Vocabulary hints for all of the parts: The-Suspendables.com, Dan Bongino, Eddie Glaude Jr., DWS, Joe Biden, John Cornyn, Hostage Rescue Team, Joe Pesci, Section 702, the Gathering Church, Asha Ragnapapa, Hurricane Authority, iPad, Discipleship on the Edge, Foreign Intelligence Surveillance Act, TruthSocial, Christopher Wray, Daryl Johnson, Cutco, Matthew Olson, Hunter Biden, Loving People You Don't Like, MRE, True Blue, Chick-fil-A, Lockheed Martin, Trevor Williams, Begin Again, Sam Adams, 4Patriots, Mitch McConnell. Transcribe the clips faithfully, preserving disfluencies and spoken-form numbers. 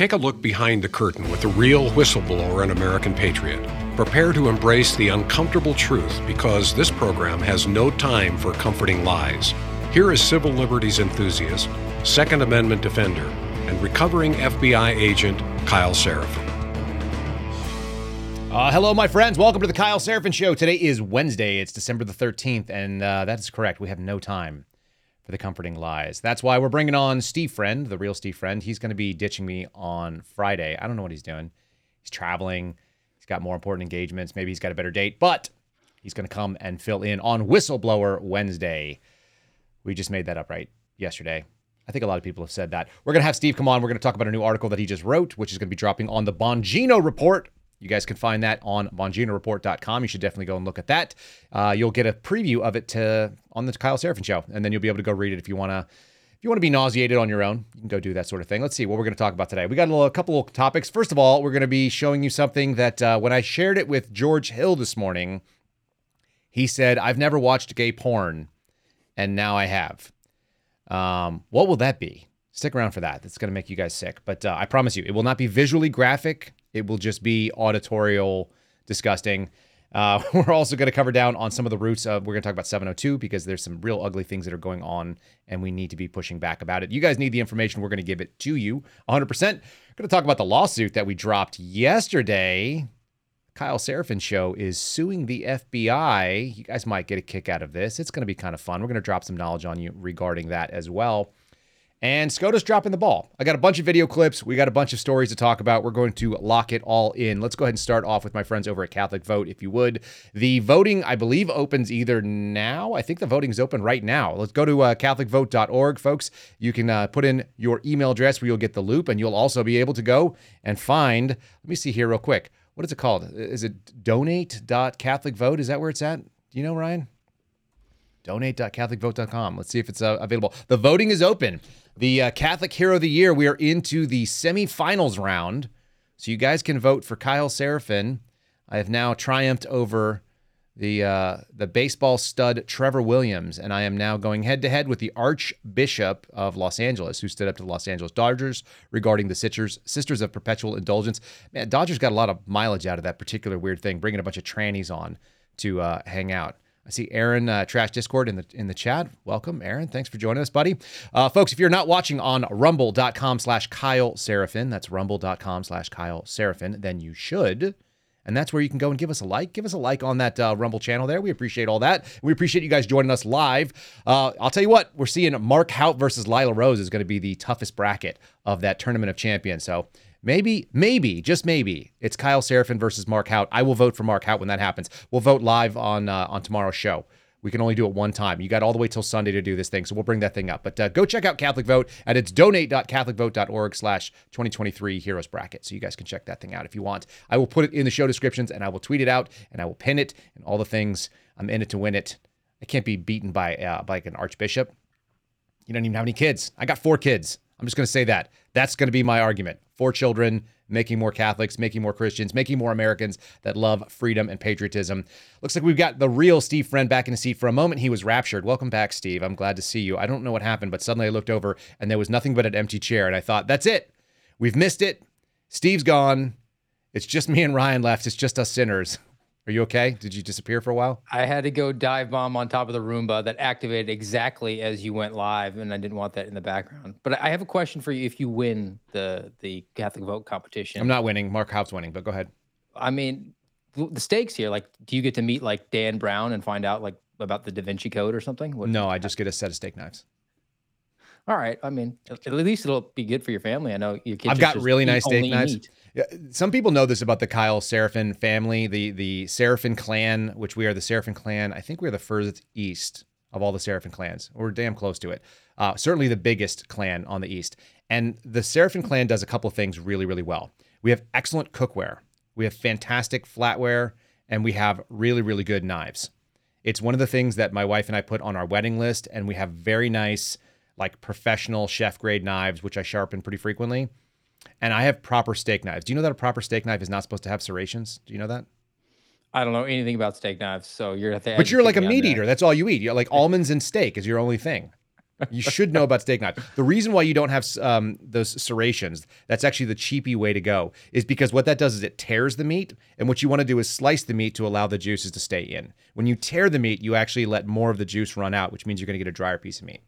Take a look behind the curtain with the real whistleblower and American Patriot. Prepare to embrace the uncomfortable truth, because this program has no time for comforting lies. Here is civil liberties enthusiast, Second Amendment defender, and recovering F B I agent, Kyle Seraphin. Uh, hello, my friends. Welcome to the Kyle Seraphin Show. Today is Wednesday. It's December the thirteenth, and uh, that is correct. We have no time for the comforting lies. That's why we're bringing on Steve Friend, the real Steve Friend. He's going to be ditching me on Friday. I don't know what he's doing. He's traveling. He's got more important engagements. Maybe he's got a better date, but he's going to come and fill in on Whistleblower Wednesday. We just made that up right yesterday. I think a lot of people have said that. We're going to have Steve come on. We're going to talk about a new article that he just wrote, which is going to be dropping on the Bongino Report. You guys can find that on Bongino Report dot com. You should definitely go and look at that. Uh, you'll get a preview of it to, on the Kyle Seraphin Show, and then you'll be able to go read it if you want to. If you want to be nauseated on your own, you can go do that sort of thing. Let's see what we're going to talk about today. We got a, little, a couple of topics. First of all, we're going to be showing you something that uh, when I shared it with George Hill this morning, he said, "I've never watched gay porn, and now I have." Um, what will that be? Stick around for that. That's going to make you guys sick. But uh, I promise you, it will not be visually graphic. It will just be auditorial disgusting. Uh, we're also going to cover down on some of the roots of, we're going to talk about seven oh two, because there's some real ugly things that are going on, and we need to be pushing back about it. You guys need the information. We're going to give it to you one hundred percent. We're going to talk about the lawsuit that we dropped yesterday. Kyle Seraphin Show is suing the F B I. You guys might get a kick out of this. It's going to be kind of fun. We're going to drop some knowledge on you regarding that as well. And SCOTUS dropping the ball. I got a bunch of video clips. We got a bunch of stories to talk about. We're going to lock it all in. Let's go ahead and start off with my friends over at Catholic Vote, if you would. The voting, I believe, opens either now. I think the voting's open right now. Let's go to uh, Catholic Vote dot org, folks. You can uh, put in your email address where you'll get the loop, and you'll also be able to go and find, let me see here real quick. What is it called? Is it donate dot catholic vote? Is that where it's at? Do you know, Ryan? donate dot catholic vote dot com. Let's see if it's uh, available. The voting is open. The uh, Catholic Hero of the Year, we are into the semifinals round. So you guys can vote for Kyle Seraphin. I have now triumphed over the uh, the baseball stud Trevor Williams, and I am now going head-to-head with the Archbishop of Los Angeles, who stood up to the Los Angeles Dodgers regarding the Sisters, Sisters of Perpetual Indulgence. Man, Dodgers got a lot of mileage out of that particular weird thing, bringing a bunch of trannies on to uh, hang out. I see Aaron uh, Trash Discord in the in the chat. Welcome, Aaron. Thanks for joining us, buddy. Uh, folks, if you're not watching on rumble dot com slash Kyle Seraphin, that's rumble dot com slash Kyle Seraphin, then you should. And that's where you can go and give us a like. Give us a like on that uh, Rumble channel there. We appreciate all that. We appreciate you guys joining us live. Uh, I'll tell you what, we're seeing Mark Houck versus Lila Rose is going to be the toughest bracket of that Tournament of Champions. So Maybe, maybe, just maybe, it's Kyle Seraphin versus Mark Houck. I will vote for Mark Houck when that happens. We'll vote live on uh, on tomorrow's show. We can only do it one time. You got all the way till Sunday to do this thing, so we'll bring that thing up. But uh, go check out Catholic Vote at its donate dot catholic vote dot org slash twenty twenty-three Heroes Bracket, so you guys can check that thing out if you want. I will put it in the show descriptions, and I will tweet it out, and I will pin it, and all the things. I'm in it to win it. I can't be beaten by, uh, by like an archbishop. You don't even have any kids. I got four kids. I'm just going to say that. That's going to be my argument. Four children, making more Catholics, making more Christians, making more Americans that love freedom and patriotism. Looks like we've got the real Steve Friend back in the seat. For a moment, he was raptured. Welcome back, Steve. I'm glad to see you. I don't know what happened, but suddenly I looked over and there was nothing but an empty chair. And I thought, that's it. We've missed it. Steve's gone. It's just me and Ryan left. It's just us sinners. Are you okay? Did you disappear for a while? I had to go dive bomb on top of the Roomba that activated exactly as you went live, and I didn't want that in the background. But I have a question for you if you win the the Catholic Vote competition. I'm not winning. Mark Houck's winning, but go ahead. I mean, the stakes here, like, do you get to meet, like, Dan Brown and find out, like, about the Da Vinci Code or something? What no, I just get a set of steak knives. All right. I mean, at least it'll be good for your family. I know your kids. I've got really nice steak knives. Meat. Some people know this about the Kyle Seraphin family, the the Seraphin clan, which we are the Seraphin clan. I think we're the furthest east of all the Seraphin clans. We're damn close to it. Uh, certainly the biggest clan on the east. And the Seraphin clan does a couple of things really, really well. We have excellent cookware. We have fantastic flatware. And we have really, really good knives. It's one of the things that my wife and I put on our wedding list. And we have very nice, like, professional chef grade knives, which I sharpen pretty frequently. And I have proper steak knives. Do you know that a proper steak knife is not supposed to have serrations? Do you know that? I don't know anything about steak knives, so you're at the. But you're like a meat eater. That's all you eat. You're like almonds and steak is your only thing. You should know about steak knives. The reason why you don't have um, those serrations, that's actually the cheapy way to go, is because what that does is it tears the meat. And what you want to do is slice the meat to allow the juices to stay in. When you tear the meat, you actually let more of the juice run out, which means you're going to get a drier piece of meat.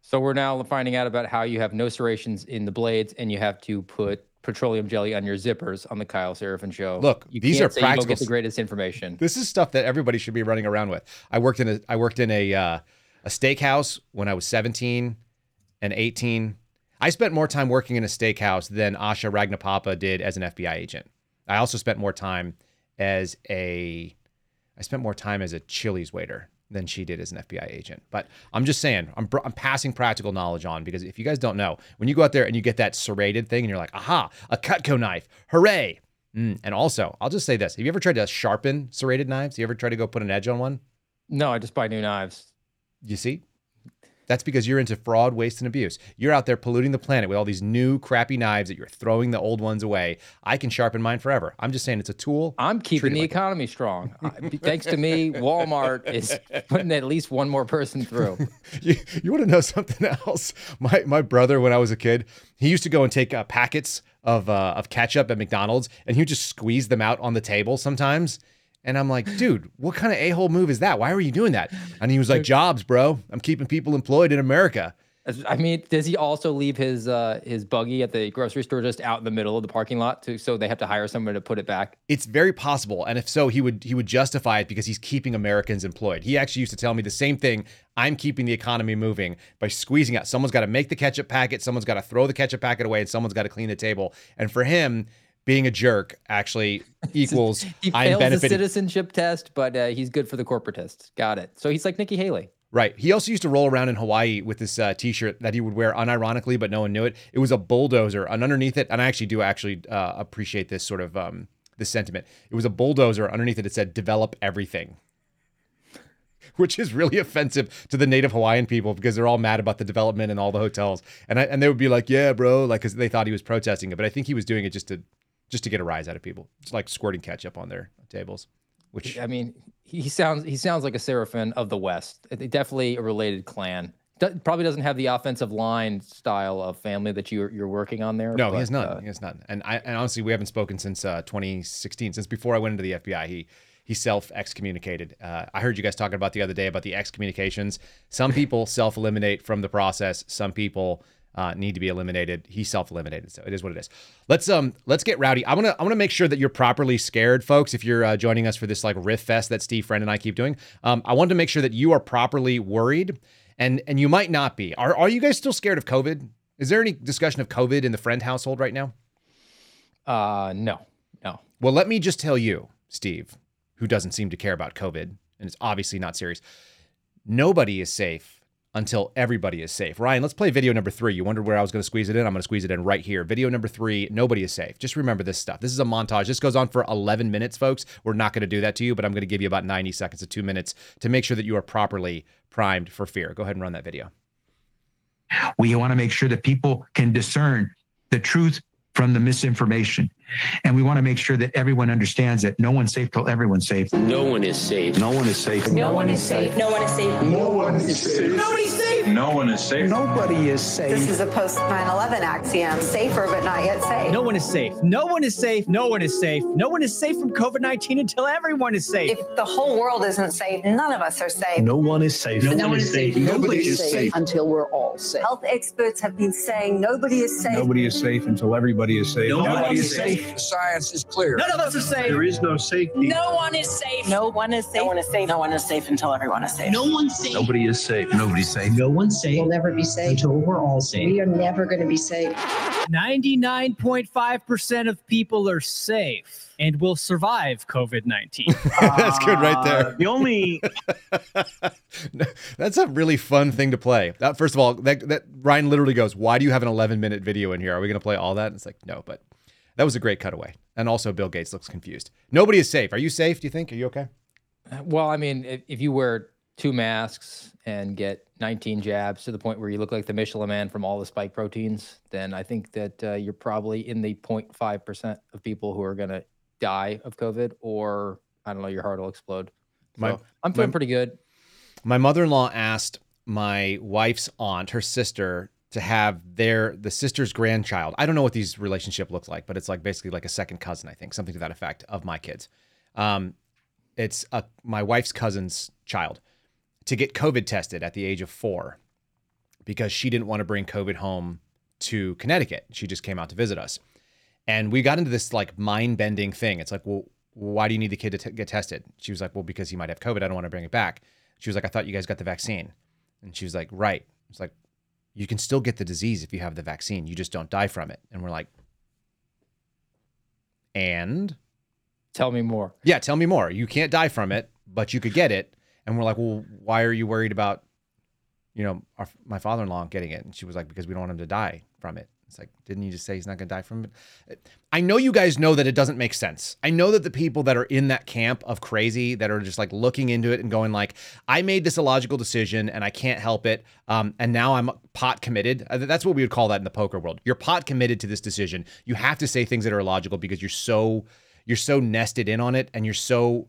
So we're now finding out about how you have no serrations in the blades and you have to put petroleum jelly on your zippers on the Kyle Seraphin Show. Look, you these are practical. You don't get the greatest information. This is stuff that everybody should be running around with. I worked in a, I worked in a, uh, a steakhouse when I was seventeen and eighteen. I spent more time working in a steakhouse than Asha Ragnapapa did as an F B I agent. I also spent more time as a, I spent more time as a Chili's waiter than she did as an F B I agent. But I'm just saying, I'm, I'm passing practical knowledge on, because if you guys don't know, when you go out there and you get that serrated thing and you're like, aha, a Cutco knife, hooray. Mm. And also, I'll just say this. Have you ever tried to sharpen serrated knives? You ever tried to go put an edge on one? No, I just buy new knives. You see, that's because you're into fraud, waste, and abuse. You're out there polluting the planet with all these new crappy knives that you're throwing the old ones away. I can sharpen mine forever. I'm just saying it's a tool. I'm keeping the like economy it. strong. Thanks to me, Walmart is putting at least one more person through. you, you want to know something else? My my brother, when I was a kid, he used to go and take uh, packets of uh, of ketchup at McDonald's, and he would just squeeze them out on the table sometimes. And I'm like, dude, what kind of a-hole move is that? Why were you doing that? And he was like, jobs, bro. I'm keeping people employed in America. I mean, does he also leave his uh, his buggy at the grocery store just out in the middle of the parking lot to, so they have to hire someone to put it back? It's very possible. And if so, he would he would justify it because he's keeping Americans employed. He actually used to tell me the same thing. I'm keeping the economy moving by squeezing out. Someone's got to make the ketchup packet. Someone's got to throw the ketchup packet away. And someone's got to clean the table. And for him, being a jerk actually equals he I fails benefited. The citizenship test, but uh, he's good for the corporatist. Got it. So he's like Nikki Haley. Right. He also used to roll around in Hawaii with this uh, T-shirt that he would wear unironically, but no one knew it. It was a bulldozer, and underneath it, and I actually do actually uh, appreciate this sort of um, this sentiment. It was a bulldozer. Underneath it, it said "Develop everything," which is really offensive to the native Hawaiian people because they're all mad about the development and all the hotels, and I, and they would be like, "Yeah, bro," like because they thought he was protesting it, but I think he was doing it just to. just to get a rise out of people. It's like squirting ketchup on their tables, which I mean, he sounds, he sounds like a Seraphin of the West. Definitely a related clan. Do, probably doesn't have the offensive line style of family that you're, you're working on there. No, but, he has none. Uh, he has none. And I, and honestly, we haven't spoken since uh, twenty sixteen, since before I went into the F B I, he, he self excommunicated. Uh, I heard you guys talking about the other day about the excommunications. Some people self eliminate from the process. Some people, Uh, need to be eliminated. He self-eliminated, so it is what it is. Let's um, let's get rowdy. I wanna I wanna make sure that you're properly scared, folks. If you're uh, joining us for this like riff fest that Steve Friend and I keep doing, um, I wanted to make sure that you are properly worried, and and you might not be. Are are you guys still scared of COVID? Is there any discussion of COVID in the Friend household right now? Uh, no, no. Well, let me just tell you, Steve, who doesn't seem to care about COVID, and it's obviously not serious. Nobody is safe until everybody is safe. Ryan, let's play video number three. You wondered where I was gonna squeeze it in. I'm gonna squeeze it in right here. Video number three, nobody is safe. Just remember this stuff. This is a montage. This goes on for eleven minutes, folks. We're not gonna do that to you, but I'm gonna give you about ninety seconds to two minutes to make sure that you are properly primed for fear. Go ahead and run that video. We wanna make sure that people can discern the truth from the misinformation. And we want to make sure that everyone understands that no one's safe till everyone's safe. No one is safe. No one is safe. No one is safe. No one is safe. No one is safe. Nobody's safe. No one is safe. Nobody is safe. This is a post nine eleven axiom. Safer, but not yet safe. No one is safe. No one is safe. No one is safe. No one is safe from COVID nineteen until everyone is safe. If the whole world isn't safe, none of us are safe. No one is safe. No one is safe. Nobody is safe until we're all safe. Health experts have been saying nobody is safe. Nobody is safe until everybody is safe. Nobody is safe. The science is clear. None of us are safe. There is no safety. No one is safe. No one is safe. No one is safe. No one is safe until everyone is safe. No one's safe. Nobody is safe. Nobody's safe. No one's safe. We'll never be safe until we're all safe. We are never going to be safe. ninety-nine point five percent of people are safe and will survive COVID nineteen. That's good right there. Uh, the only... That's a really fun thing to play. That, first of all, that, that Ryan literally goes, why do you have an eleven-minute video in here? Are we going to play all that? And it's like, no, but... That was a great cutaway. And also Bill Gates looks confused. Nobody is safe. Are you safe, do you think? Are you okay? Well, I mean, if, if you wear two masks and get nineteen jabs to the point where you look like the Michelin Man from all the spike proteins, then I think that uh, you're probably in the zero point five percent of people who are going to die of COVID, or, I don't know, your heart will explode. So my, I'm feeling my, pretty good. My mother-in-law asked my wife's aunt, her sister, to have their the sister's grandchild. I don't know what these relationship looks like, but it's like basically like a second cousin, I think, something to that effect, of my kids. Um, it's a, my wife's cousin's child, to get COVID tested at the age of four because she didn't want to bring COVID home to Connecticut. She just came out to visit us. And we got into this like mind-bending thing. It's like, well, why do you need the kid to t- get tested? She was like, well, because he might have COVID. I don't want to bring it back. She was like, I thought you guys got the vaccine. And she was like, right. It's like, you can still get the disease if you have the vaccine. You just don't die from it. And we're like, and? Tell me more. Yeah, tell me more. You can't die from it, but you could get it. And we're like, well, why are you worried about, you know, our, my father-in-law getting it? And she was like, because we don't want him to die from it. It's like, didn't you just say he's not going to die from it? I know you guys know that it doesn't make sense. I know that the people that are in that camp of crazy that are just like looking into it and going like, I made this illogical decision and I can't help it. Um, and now I'm pot committed. That's what we would call that in the poker world. You're pot committed to this decision. You have to say things that are illogical because you're so, you're so nested in on it. And you're so,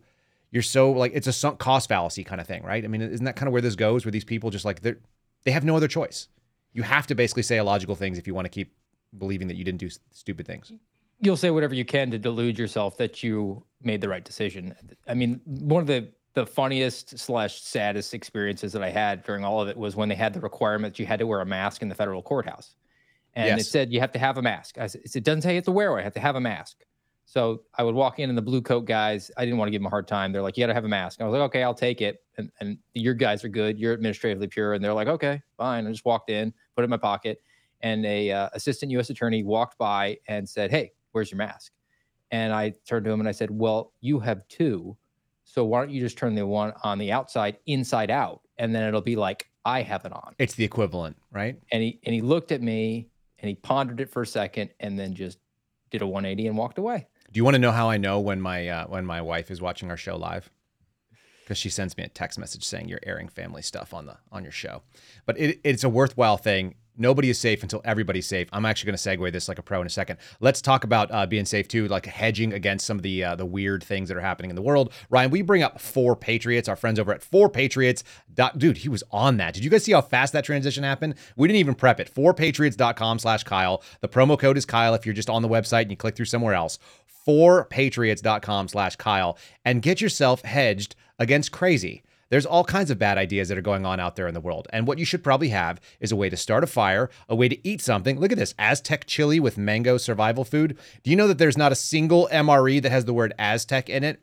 you're so like, it's a sunk cost fallacy kind of thing, right? I mean, isn't that kind of where this goes, where these people just like, they're, they have no other choice. You have to basically say illogical things if you want to keep believing that you didn't do stupid things. You'll say whatever you can to delude yourself that you made the right decision. I mean, one of the, the funniest slash saddest experiences that I had during all of it was when they had the requirement that you had to wear a mask in the federal courthouse. And yes. It said you have to have a mask. I said, it doesn't say you have to wear one. I have to have a mask. So I would walk in and the blue coat guys, I didn't want to give them a hard time. They're like, you got to have a mask. And I was like, okay, I'll take it. And, and your guys are good. You're administratively pure. And they're like, okay, fine. I just walked in, put it in my pocket. And a uh, assistant U S attorney walked by and said, hey, where's your mask? And I turned to him and I said, well, you have two. So why don't you just turn the one on the outside inside out? And then it'll be like, I have it on. It's the equivalent, right? And he, and he looked at me and he pondered it for a second and then just did a one eighty and walked away. Do you want to know how I know when my uh, when my wife is watching our show live? Because she sends me a text message saying you're airing family stuff on the on your show. But it, it's a worthwhile thing. Nobody is safe until everybody's safe. I'm actually going to segue this like a pro in a second. Let's talk about uh, being safe too, like hedging against some of the uh, the weird things that are happening in the world. Ryan, we bring up four Patriots, our friends over at four Patriots. Dude, he was on that. Did you guys see how fast that transition happened? We didn't even prep it. four patriots dot com slash Kyle. The promo code is Kyle if you're just on the website and you click through somewhere else. four patriots dot com slash Kyle and get yourself hedged against crazy. There's all kinds of bad ideas that are going on out there in the world. And what you should probably have is a way to start a fire, a way to eat something. Look at this, Aztec chili with mango survival food. Do you know that there's not a single M R E that has the word Aztec in it?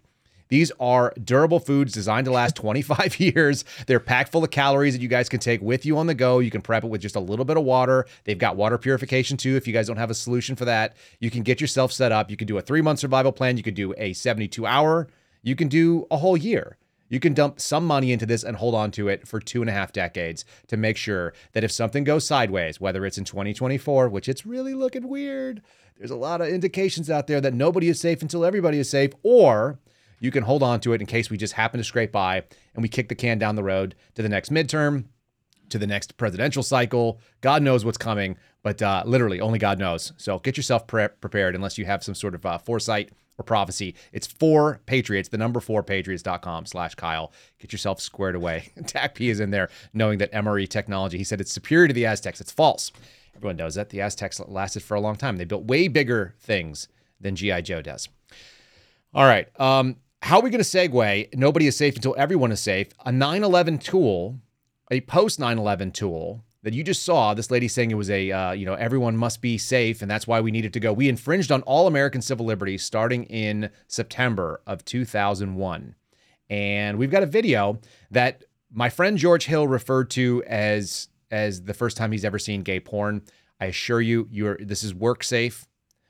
These are durable foods designed to last twenty-five years. They're packed full of calories that you guys can take with you on the go. You can prep it with just a little bit of water. They've got water purification too. If you guys don't have a solution for that, you can get yourself set up. You can do a three-month survival plan. You could do a seventy-two hour. You can do a whole year. You can dump some money into this and hold on to it for two and a half decades to make sure that if something goes sideways, whether it's in twenty twenty-four, which it's really looking weird, there's a lot of indications out there that nobody is safe until everybody is safe, or you can hold on to it in case we just happen to scrape by and we kick the can down the road to the next midterm, to the next presidential cycle. God knows what's coming, but uh, literally only God knows. So get yourself pre- prepared unless you have some sort of uh, foresight or prophecy. It's four Patriots, the number four patriots dot com slash Kyle. Get yourself squared away. T A C P is in there knowing that M R E technology, he said it's superior to the Aztecs. It's false. Everyone knows that. The Aztecs lasted for a long time. They built way bigger things than G I Joe does. All right. Um, how are we going to segue? Nobody is safe until everyone is safe. A nine eleven tool, a post nine eleven tool that you just saw, this lady saying it was a, uh, you know, everyone must be safe, and that's why we needed to go. We infringed on all American civil liberties starting in September of two thousand one. And we've got a video that my friend George Hill referred to as as the first time he's ever seen gay porn. I assure you, you're this is work safe,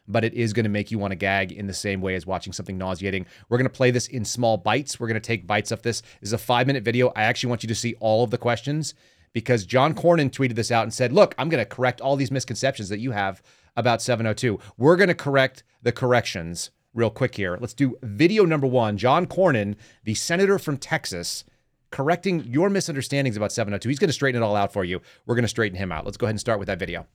but it is going to make you want to gag in the same way as watching something nauseating. We're going to play this in small bites. We're going to take bites of this. This is a five-minute video. I actually want you to see all of the questions, because John Cornyn tweeted this out and said, look, I'm going to correct all these misconceptions that you have about seven oh two. We're going to correct the corrections real quick here. Let's do video number one. John Cornyn, the senator from Texas, correcting your misunderstandings about seven oh two. He's going to straighten it all out for you. We're going to straighten him out. Let's go ahead and start with that video.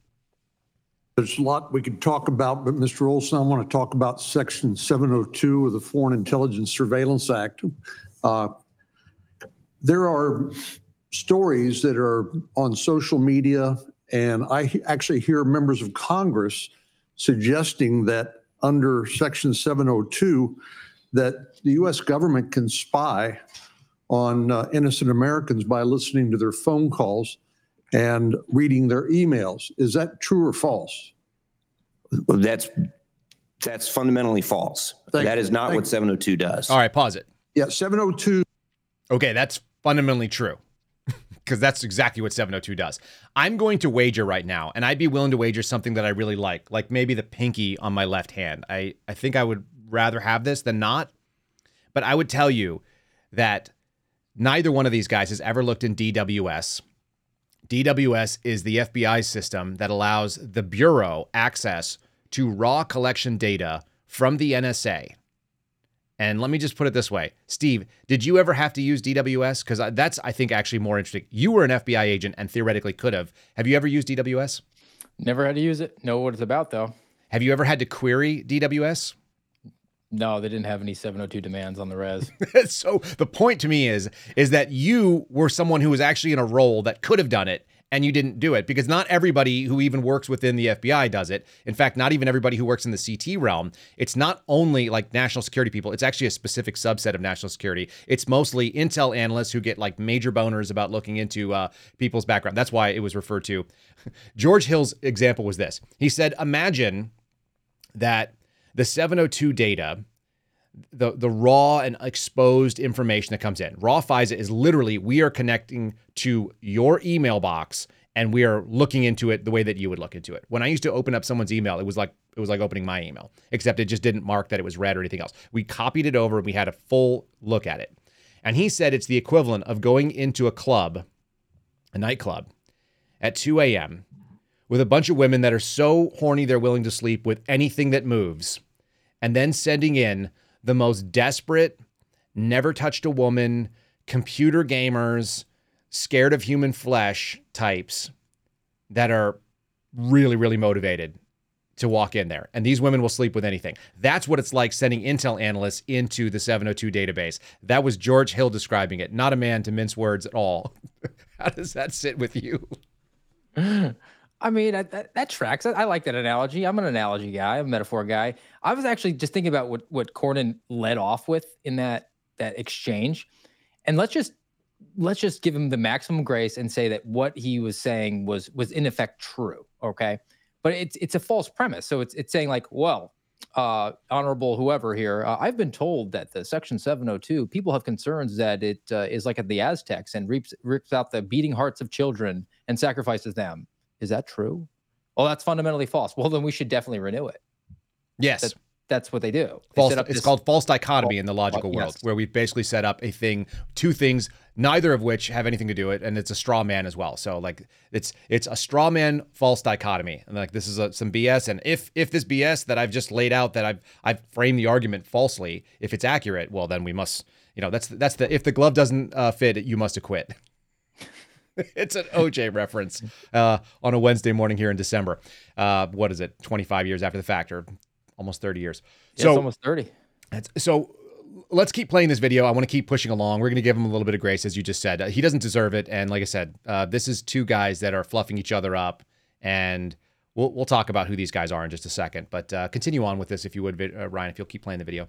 There's a lot we could talk about, but Mister Olson, I want to talk about Section seven oh two of the Foreign Intelligence Surveillance Act. Uh, there are stories that are on social media, and I actually hear members of Congress suggesting that under Section seven oh two, that the U S government can spy on uh, innocent Americans by listening to their phone calls and reading their emails. Is that true or false? Well, that's that's fundamentally false. Thank that you. is not Thank what seven oh two does. All right, pause it. Yeah, seven oh two. Okay, that's fundamentally true, because that's exactly what seven oh two does. I'm going to wager right now, and I'd be willing to wager something that I really like, like maybe the pinky on my left hand. I, I think I would rather have this than not, but I would tell you that neither one of these guys has ever looked in D W S. D W S is the F B I system that allows the Bureau access to raw collection data from the N S A. And let me just put it this way. Steve, did you ever have to use D W S? Because that's, I think, actually more interesting. You were an F B I agent and theoretically could have. Have you ever used D W S? Never had to use it. Know what it's about, though. Have you ever had to query D W S? No, they didn't have any seven oh two demands on the res. So the point to me is, is that you were someone who was actually in a role that could have done it, and you didn't do it, because not everybody who even works within the F B I does it. In fact, not even everybody who works in the C T realm. It's not only like national security people. It's actually a specific subset of national security. It's mostly intel analysts who get like major boners about looking into uh, people's background. That's why it was referred to. George Hill's example was this. He said, imagine that the seven oh two data, the the raw and exposed information that comes in. Raw FISA is literally, we are connecting to your email box and we are looking into it the way that you would look into it. When I used to open up someone's email, it was like it was like opening my email, except it just didn't mark that it was read or anything else. We copied it over and we had a full look at it. And he said it's the equivalent of going into a club, a nightclub, at two a.m. with a bunch of women that are so horny they're willing to sleep with anything that moves, and then sending in the most desperate, never touched a woman, computer gamers, scared of human flesh types that are really, really motivated to walk in there. And these women will sleep with anything. That's what it's like sending intel analysts into the seven oh two database. That was George Hill describing it. Not a man to mince words at all. How does that sit with you? I mean, I, that, that tracks. I, I like that analogy. I'm an analogy guy. I'm a metaphor guy. I was actually just thinking about what, what Cornyn led off with in that that exchange. And let's just let's just give him the maximum grace and say that what he was saying was was in effect true, okay? But it's it's a false premise. So it's it's saying like, well, uh, honorable whoever here, uh, I've been told that the Section seven oh two, people have concerns that it uh, is like at the Aztecs and rips, rips out the beating hearts of children and sacrifices them. Is that true? Well, that's fundamentally false. Well, then we should definitely renew it. Yes. That, that's what they do. They false, it's this, called false dichotomy false, in the logical well, world, yes. where we've basically set up a thing, two things, neither of which have anything to do with it, and it's a straw man as well. So like it's it's a straw man false dichotomy. And like this is a, some B S. And if if this B S that I've just laid out, that I've I've framed the argument falsely, if it's accurate, well then we must, you know, that's that's the if the glove doesn't uh, fit, you must acquit. It's an O J reference uh, on a Wednesday morning here in December. Uh, what is it? twenty-five years after the fact, or almost thirty years. Yeah, so it's almost thirty. That's, so let's keep playing this video. I want to keep pushing along. We're going to give him a little bit of grace, as you just said. Uh, he doesn't deserve it. And like I said, uh, this is two guys that are fluffing each other up. And we'll, we'll talk about who these guys are in just a second. But uh, continue on with this, if you would, uh, Ryan, if you'll keep playing the video.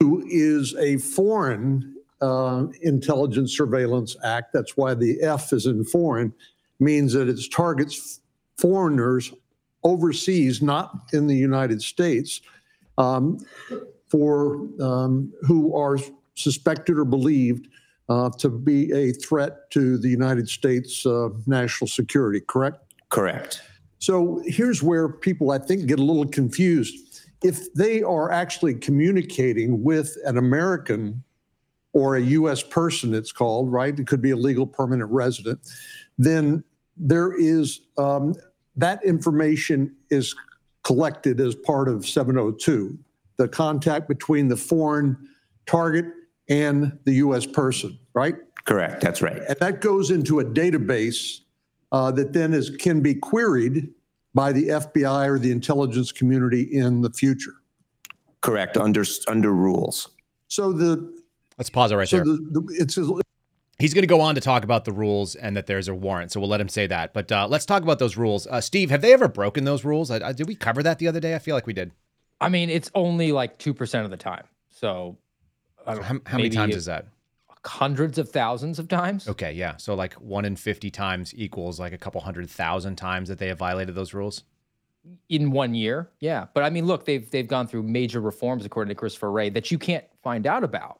Who is a foreign... Uh, Intelligence Surveillance Act. That's why the F is in foreign, means that it targets foreigners overseas, not in the United States, um, for um, who are suspected or believed uh, to be a threat to the United States uh, national security, correct? Correct. So here's where people, I think, get a little confused. If they are actually communicating with an American or a U S person, it's called, right? It could be a legal permanent resident. Then there is, um, that information is collected as part of seven oh two, the contact between the foreign target and the U S person, right? Correct, that's right. And that goes into a database uh, that then is can be queried by the F B I or the intelligence community in the future. Correct, under under rules. So the... Let's pause it right so there. The, the, it's, He's going to go on to talk about the rules and that there's a warrant, so we'll let him say that. But uh, let's talk about those rules. Uh, Steve, have they ever broken those rules? I, I, did we cover that the other day? I feel like we did. I mean, it's only like two percent of the time. So I don't, how, how many times is that? Hundreds of thousands of times. Okay, yeah. So like one in fifty times equals like a couple hundred thousand times that they have violated those rules? In one year, yeah. But I mean, look, they've they've gone through major reforms, according to Christopher Wray, that you can't find out about.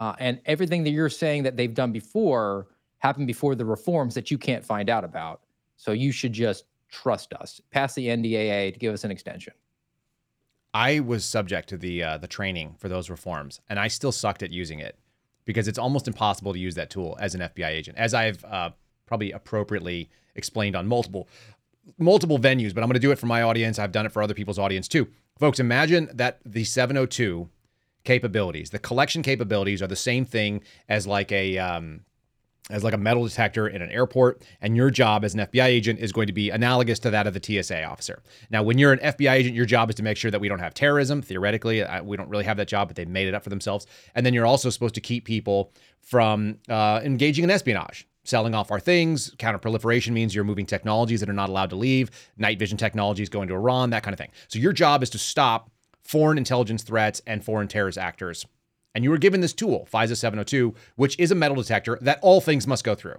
Uh, and everything that you're saying that they've done before happened before the reforms that you can't find out about. So you should just trust us. Pass the N D A A to give us an extension. I was subject to the uh, the training for those reforms, and I still sucked at using it because it's almost impossible to use that tool as an F B I agent, as I've uh, probably appropriately explained on multiple multiple venues. But I'm going to do it for my audience. I've done it for other people's audience too. Folks, imagine that the seven oh two capabilities, the collection capabilities, are the same thing as like a um, as like a metal detector in an airport, and your job as an F B I agent is going to be analogous to that of the T S A officer. Now, when you're an F B I agent, your job is to make sure that we don't have terrorism. Theoretically, I, we don't really have that job, but they've made it up for themselves. And then you're also supposed to keep people from uh, engaging in espionage, selling off our things. Counterproliferation means you're moving technologies that are not allowed to leave, night vision technologies going to Iran, that kind of thing. So your job is to stop foreign intelligence threats and foreign terrorist actors. And you were given this tool, FISA seven oh two, which is a metal detector that all things must go through.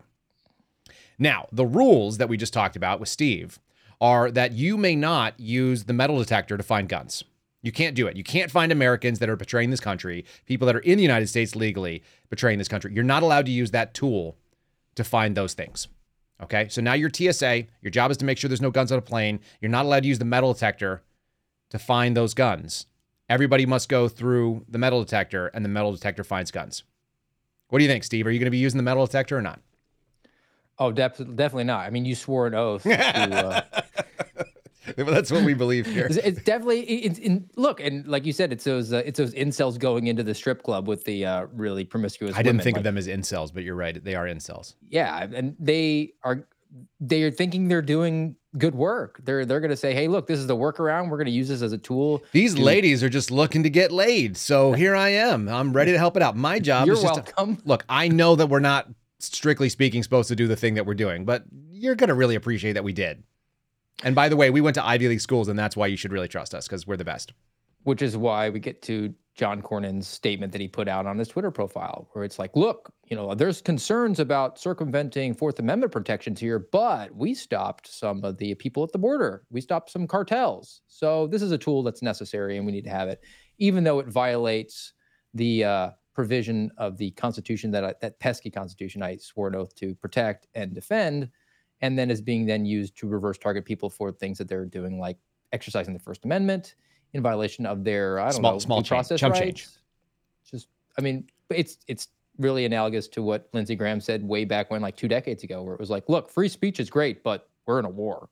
Now, the rules that we just talked about with Steve are that you may not use the metal detector to find guns. You can't do it. You can't find Americans that are betraying this country, people that are in the United States legally betraying this country. You're not allowed to use that tool to find those things. Okay, so now you're T S A. Your job is to make sure there's no guns on a plane. You're not allowed to use the metal detector to find those guns. Everybody must go through the metal detector, and the metal detector finds guns. What do you think, Steve? Are you going to be using the metal detector or not? Oh, de- definitely not. I mean, you swore an oath. to, uh... well, that's what we believe here. It's, it's definitely, it's in, look, and like you said, it's those uh, it's those incels going into the strip club with the uh, really promiscuous I didn't women. think like, of them as incels, but you're right. They are incels. Yeah, and they are... They are thinking they're doing good work. They're they're going to say, hey, look, this is the workaround. We're going to use this as a tool. These to- ladies are just looking to get laid. So here I am. I'm ready to help it out. My job you're is just welcome. To, look, I know that we're not, strictly speaking, supposed to do the thing that we're doing, but you're going to really appreciate that we did. And by the way, we went to Ivy League schools, and that's why you should really trust us, because we're the best. Which is why we get to John Cornyn's statement that he put out on his Twitter profile, where it's like, look, you know, there's concerns about circumventing Fourth Amendment protections here, but we stopped some of the people at the border. We stopped some cartels. So this is a tool that's necessary, and we need to have it, even though it violates the uh, provision of the Constitution, that I, that pesky Constitution I swore an oath to protect and defend, and then is being then used to reverse target people for things that they're doing, like exercising the First Amendment, in violation of their, I don't small, know, small process change. rights. Just, I mean, it's it's really analogous to what Lindsey Graham said way back when, like two decades ago, where it was like, look, free speech is great, but we're in a war.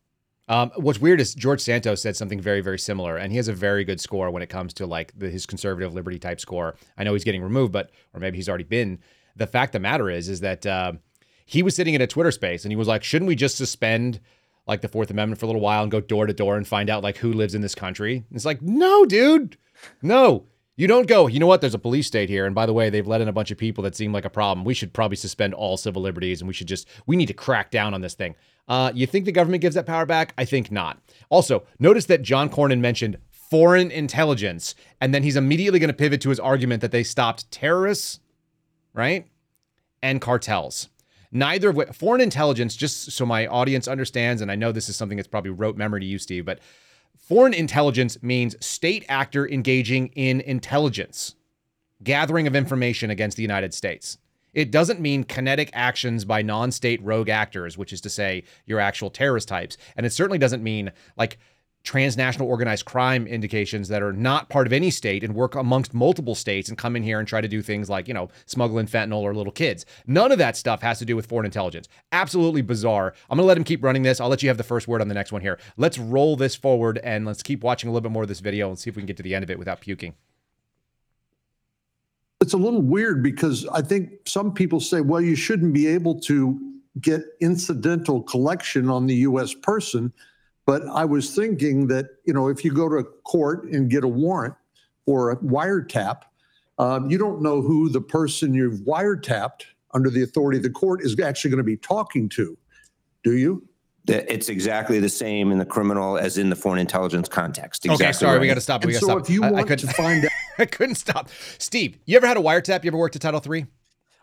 Um, what's weird is George Santos said something very, very similar, and he has a very good score when it comes to like the, his conservative liberty type score. I know he's getting removed, but or maybe he's already been. The fact of the matter is, is that uh, he was sitting in a Twitter space, and he was like, shouldn't we just suspend like the Fourth Amendment for a little while and go door to door and find out like who lives in this country? And it's like, no, dude, no, you don't go. You know what? There's a police state here. And by the way, they've let in a bunch of people that seem like a problem. We should probably suspend all civil liberties, and we should just, we need to crack down on this thing. Uh, you think the government gives that power back? I think not. Also, notice that John Cornyn mentioned foreign intelligence, and then he's immediately going to pivot to his argument that they stopped terrorists, right? And cartels. Neither of which, foreign intelligence, just so my audience understands, and I know this is something that's probably rote memory to you, Steve, but foreign intelligence means state actor engaging in intelligence, gathering of information against the United States. It doesn't mean kinetic actions by non-state rogue actors, which is to say your actual terrorist types. And it certainly doesn't mean like transnational organized crime indications that are not part of any state and work amongst multiple states and come in here and try to do things like, you know, smuggling fentanyl or little kids. None of that stuff has to do with foreign intelligence. Absolutely bizarre. I'm going to let him keep running this. I'll let you have the first word on the next one here. Let's roll this forward, and let's keep watching a little bit more of this video and see if we can get to the end of it without puking. It's a little weird because I think some people say, well, you shouldn't be able to get incidental collection on the U S person. But I was thinking that, you know, if you go to court and get a warrant or a wiretap, um, you don't know who the person you've wiretapped under the authority of the court is actually going to be talking to. Do you? It's exactly the same in the criminal as in the foreign intelligence context. Exactly. Okay, sorry, right. we got to stop. We got to so stop. If you I, want I to find out, I couldn't stop. Steve, you ever had a wiretap? You ever worked at Title three?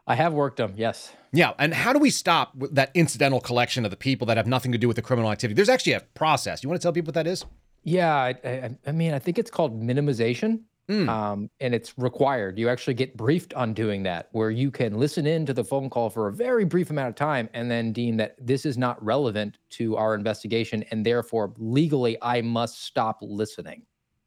I have worked them, yes. Yeah, and how do we stop that incidental collection of the people that have nothing to do with the criminal activity? There's actually a process. You want to tell people what that is? Yeah, I, I, I mean, I think it's called minimization, mm. um, and it's required. You actually get briefed on doing that, where you can listen in to the phone call for a very brief amount of time and then deem that this is not relevant to our investigation, and therefore, legally, I must stop listening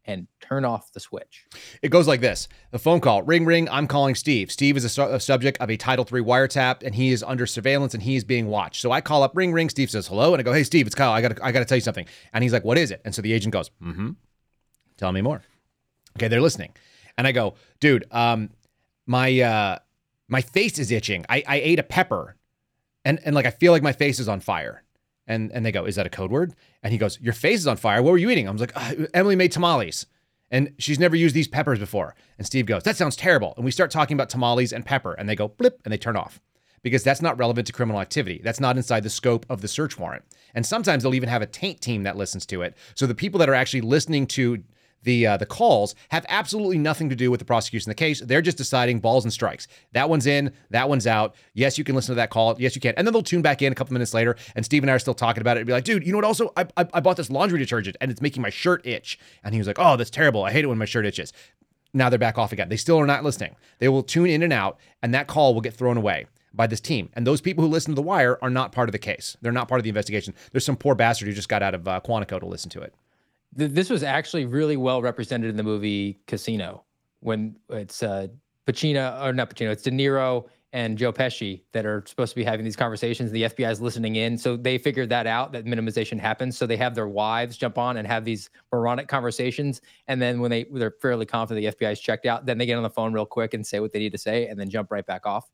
and turn off the switch. It goes like this. The phone call, ring, ring, I'm calling Steve. Steve is a, su- a subject of a Title three wiretap, and he is under surveillance, and he is being watched. So I call up, ring, ring, Steve says, hello, and I go, hey, Steve, it's Kyle, I gotta, I gotta tell you something. And he's like, what is it? And so the agent goes, mm-hmm, tell me more. Okay, they're listening. And I go, dude, um, my uh, my face is itching. I, I ate a pepper, and and like I feel like my face is on fire. And and they go, is that a code word? And he goes, your face is on fire. What were you eating? I was like, oh, Emily made tamales, and she's never used these peppers before. And Steve goes, that sounds terrible. And we start talking about tamales and pepper, and they go, blip, and they turn off. Because that's not relevant to criminal activity. That's not inside the scope of the search warrant. And sometimes they'll even have a taint team that listens to it. So the people that are actually listening to the uh, the calls have absolutely nothing to do with the prosecution of the case. They're just deciding balls and strikes. That one's in, that one's out. Yes, you can listen to that call. Yes, you can. And then they'll tune back in a couple minutes later, and Steve and I are still talking about it. It'd be like, dude, you know what? Also, I, I I bought this laundry detergent, and it's making my shirt itch. And he was like, oh, that's terrible. I hate it when my shirt itches. Now they're back off again. They still are not listening. They will tune in and out, and that call will get thrown away by this team. And those people who listen to The Wire are not part of the case. They're not part of the investigation. There's some poor bastard who just got out of uh, Quantico to listen to it. This was actually really well represented in the movie Casino, when it's uh, Pacino, or not Pacino, it's De Niro and Joe Pesci that are supposed to be having these conversations. The F B I is listening in. So they figured that out, that minimization happens. So they have their wives jump on and have these moronic conversations. And then when they, they're fairly confident the F B I is checked out, then they get on the phone real quick and say what they need to say and then jump right back off.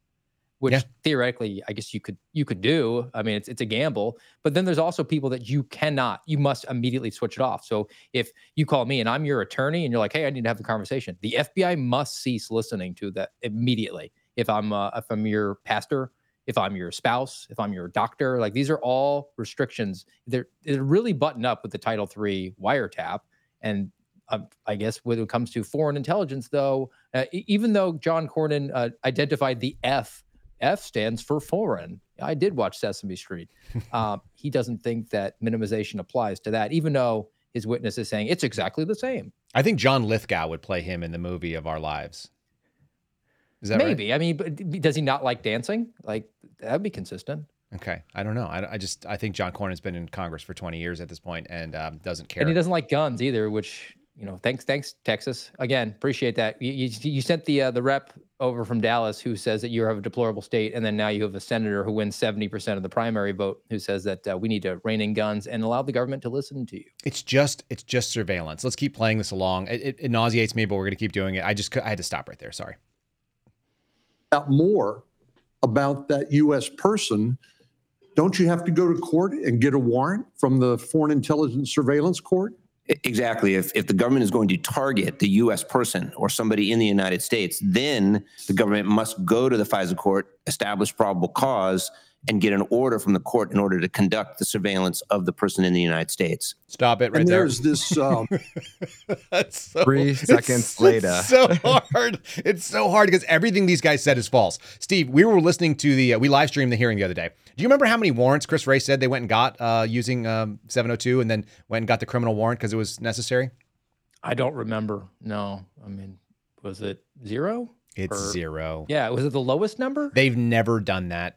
Which yeah. theoretically, I guess you could you could do. I mean, it's it's a gamble. But then there's also people that you cannot, you must immediately switch it off. So if you call me and I'm your attorney and you're like, hey, I need to have the conversation, the F B I must cease listening to that immediately. If I'm uh, if I'm your pastor, if I'm your spouse, if I'm your doctor, like these are all restrictions. They're, they're really buttoned up with the Title three wiretap. And um, I guess when it comes to foreign intelligence, though, uh, even though John Cornyn uh, identified the F. F stands for foreign. I did watch Sesame Street. Uh, he doesn't think that minimization applies to that, even though his witness is saying it's exactly the same. I think John Lithgow would play him in the movie Of Our Lives. Is that maybe right? I mean, but does he not like dancing? Like that'd be consistent. Okay, I don't know. I, I just I think John Cornyn's been in Congress for twenty years at this point and um, doesn't care. And he doesn't like guns either, which. You know, thanks, thanks, Texas. Again, appreciate that. You you, you sent the uh, the rep over from Dallas who says that you have a deplorable state, and then now you have a senator who wins seventy percent of the primary vote who says that uh, we need to rein in guns and allow the government to listen to you. It's just it's just surveillance. Let's keep playing this along. It, it, it nauseates me, but we're going to keep doing it. I just I had to stop right there. Sorry. More about that U S person. Don't you have to go to court and get a warrant from the Foreign Intelligence Surveillance Court? Exactly. If if the government is going to target the U S person or somebody in the United States, then the government must go to the FISA court, establish probable cause, and get an order from the court in order to conduct the surveillance of the person in the United States. Stop it right and there. There's this um, That's so, three seconds it's, later. It's so hard. It's so hard because everything these guys said is false. Steve, we were listening to the, uh, we live streamed the hearing the other day. Do you remember how many warrants Chris Wray said they went and got uh, using um, seven oh two and then went and got the criminal warrant because it was necessary? I don't remember. No. I mean, was it zero? It's or, zero. Yeah. Was it the lowest number? They've never done that.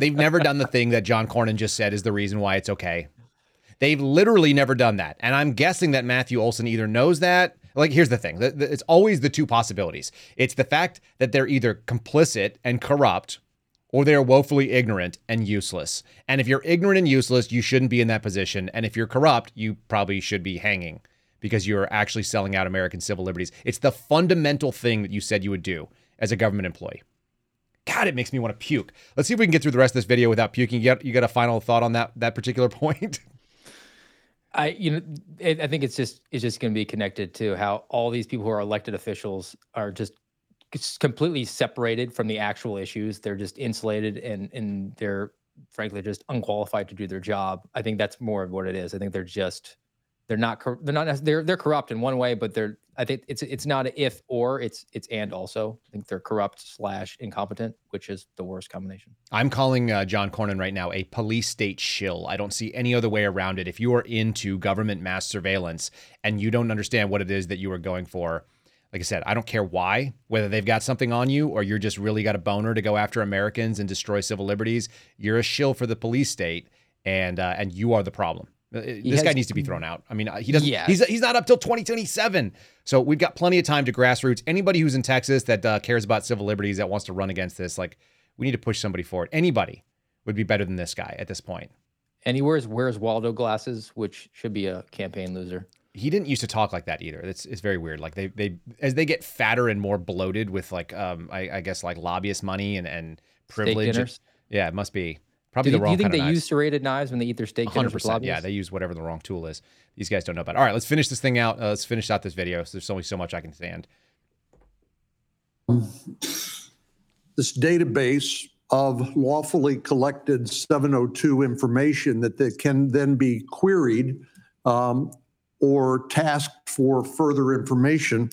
They've never done the thing that John Cornyn just said is the reason why it's okay. They've literally never done that. And I'm guessing that Matthew Olson either knows that. Like, here's the thing. It's always the two possibilities. It's the fact that they're either complicit and corrupt or they're woefully ignorant and useless. And if you're ignorant and useless, you shouldn't be in that position. And if you're corrupt, you probably should be hanging because you're actually selling out American civil liberties. It's the fundamental thing that you said you would do as a government employee. God, it makes me want to puke. Let's see if we can get through the rest of this video without puking. You got, you got a final thought on that that particular point? I, you know, I think it's just it's just going to be connected to how all these people who are elected officials are just completely separated from the actual issues. They're just insulated, and and they're frankly just unqualified to do their job. I think that's more of what it is. I think they're just they're not they're not they're they're corrupt in one way, but they're I think it's it's not an if or it's it's and also. I think they're corrupt slash incompetent, which is the worst combination. I'm calling uh, John Cornyn right now a police state shill. I don't see any other way around it. If you are into government mass surveillance and you don't understand what it is that you are going for, like I said, I don't care why, whether they've got something on you or you're just really got a boner to go after Americans and destroy civil liberties. You're a shill for the police state, and uh, and you are the problem. This has, guy needs to be thrown out. I mean, he doesn't. Yeah. He's he's not up till twenty twenty-seven. So we've got plenty of time to grassroots. Anybody who's in Texas that uh, cares about civil liberties, that wants to run against this, like, we need to push somebody forward. Anybody would be better than this guy at this point. And he wears wears Waldo glasses, which should be a campaign loser. He didn't used to talk like that either. It's it's very weird. Like they they as they get fatter and more bloated with like um I, I guess like lobbyist money and and privilege. Steak dinners. Yeah, it must be. Probably do, the wrong do you think they knives. use serrated knives when they eat their steak? one hundred percent. Yeah, they use whatever the wrong tool is. These guys don't know about it. All right, let's finish this thing out. Uh, let's finish out this video. So there's only so much I can stand. This database of lawfully collected seven oh two information that they can then be queried um, or tasked for further information.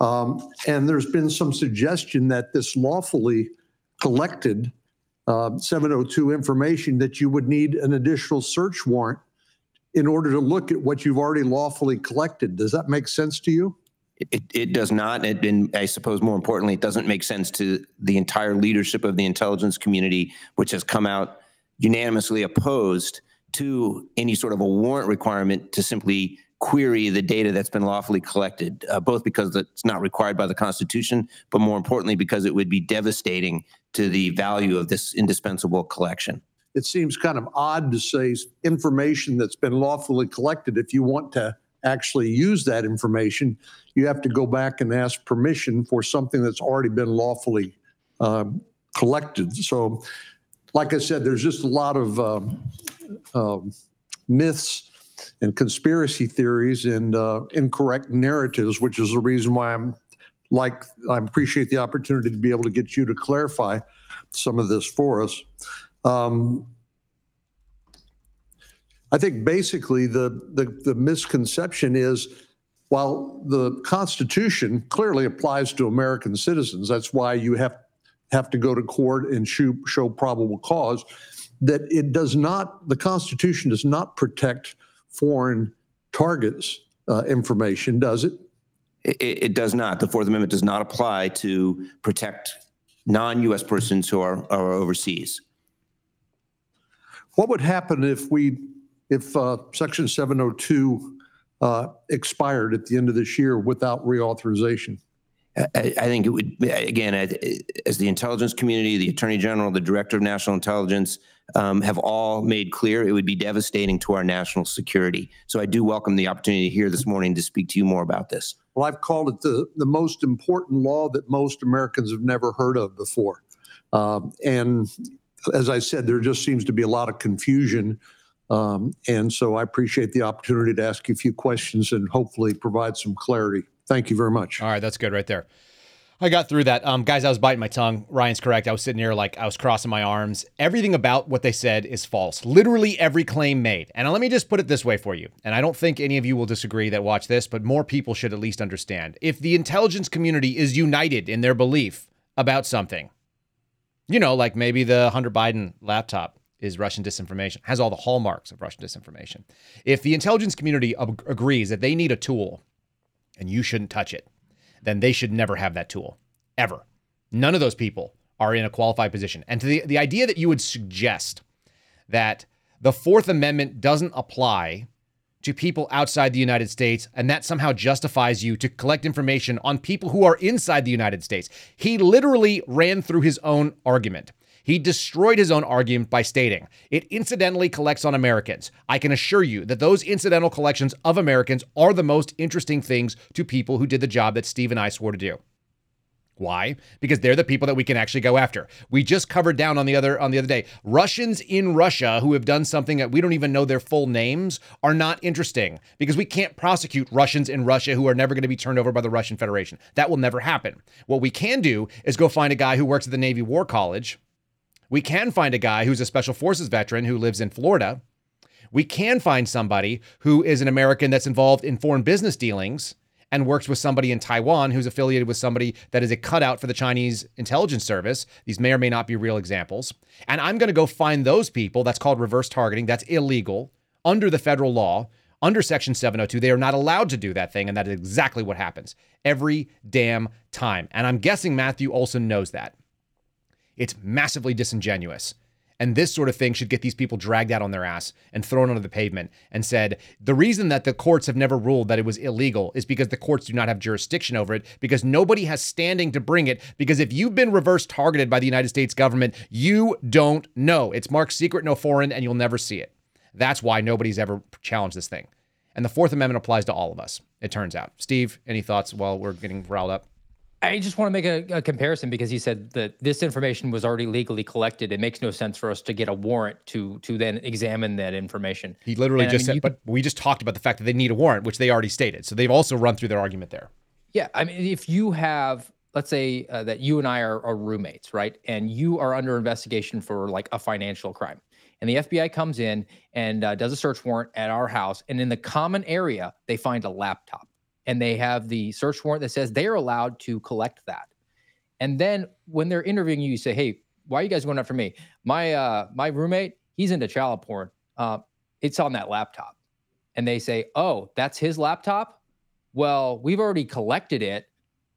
Um, and there's been some suggestion that this lawfully collected Uh, seven oh two information, that you would need an additional search warrant in order to look at what you've already lawfully collected. Does that make sense to you? It, it does not. It, and I suppose more importantly, it doesn't make sense to the entire leadership of the intelligence community, which has come out unanimously opposed to any sort of a warrant requirement to simply query the data that's been lawfully collected, uh, both because it's not required by the Constitution, but more importantly, because it would be devastating to the value of this indispensable collection. It seems kind of odd to say information that's been lawfully collected. If you want to actually use that information, you have to go back and ask permission for something that's already been lawfully uh, collected. So, like I said, there's just a lot of um, uh, myths and conspiracy theories and uh, incorrect narratives, which is the reason why I'm like, I appreciate the opportunity to be able to get you to clarify some of this for us. Um, I think basically the, the, the misconception is, while the Constitution clearly applies to American citizens, that's why you have, have to go to court and show, show probable cause, that it does not, the Constitution does not protect foreign targets uh, information, does it? it? It does not. The Fourth Amendment does not apply to protect non-U S persons who are, are overseas. What would happen if we, if uh, Section seven oh two uh, expired at the end of this year without reauthorization? I, I think it would, again, as the intelligence community, the Attorney General, the Director of National Intelligence, Um, have all made clear it would be devastating to our national security. So I do welcome the opportunity here this morning to speak to you more about this. Well, I've called it the, the most important law that most Americans have never heard of before. Um, and as I said, there just seems to be a lot of confusion. Um, and so I appreciate the opportunity to ask you a few questions and hopefully provide some clarity. Thank you very much. All right, that's good right there. I got through that. Um, guys, I was biting my tongue. Ryan's correct. I was sitting here like I was crossing my arms. Everything about what they said is false. Literally every claim made. And let me just put it this way for you. And I don't think any of you will disagree that watch this, but more people should at least understand. If the intelligence community is united in their belief about something, you know, like maybe the Hunter Biden laptop is Russian disinformation, has all the hallmarks of Russian disinformation. If the intelligence community ag- agrees that they need a tool and you shouldn't touch it, then they should never have that tool, ever. None of those people are in a qualified position. And to the, the idea that you would suggest that the Fourth Amendment doesn't apply to people outside the United States, and that somehow justifies you to collect information on people who are inside the United States. He literally ran through his own argument. He destroyed his own argument by stating, it incidentally collects on Americans. I can assure you that those incidental collections of Americans are the most interesting things to people who did the job that Steve and I swore to do. Why? Because they're the people that we can actually go after. We just covered down on the other on the other day. Russians in Russia who have done something that we don't even know their full names are not interesting because we can't prosecute Russians in Russia who are never going to be turned over by the Russian Federation. That will never happen. What we can do is go find a guy who works at the Navy War College. We can find a guy who's a Special Forces veteran who lives in Florida. We can find somebody who is an American that's involved in foreign business dealings and works with somebody in Taiwan who's affiliated with somebody that is a cutout for the Chinese intelligence service. These may or may not be real examples. And I'm going to go find those people. That's called reverse targeting. That's illegal under the federal law, under Section seven oh two. They are not allowed to do that thing. And that is exactly what happens every damn time. And I'm guessing Matthew Olson knows that. It's massively disingenuous. And this sort of thing should get these people dragged out on their ass and thrown onto the pavement and said, the reason that the courts have never ruled that it was illegal is because the courts do not have jurisdiction over it, because nobody has standing to bring it. Because if you've been reverse targeted by the United States government, you don't know. It's marked secret, no foreign, and you'll never see it. That's why nobody's ever challenged this thing. And the Fourth Amendment applies to all of us, it turns out. Steve, any thoughts while we're getting riled up? I just want to make a, a comparison because he said that this information was already legally collected. It makes no sense for us to get a warrant to to then examine that information. He literally and, just I mean, said, but can, we just talked about the fact that they need a warrant, which they already stated. So they've also run through their argument there. Yeah. I mean, if you have, let's say uh, that you and I are, are roommates, right? And you are under investigation for like a financial crime. And the F B I comes in and uh, does a search warrant at our house. And in the common area, they find a laptop. And they have the search warrant that says they're allowed to collect that. And then when they're interviewing you, you say, hey, why are you guys going after me? My uh, my roommate, he's into child porn. Uh, it's on that laptop. And they say, oh, that's his laptop? Well, we've already collected it.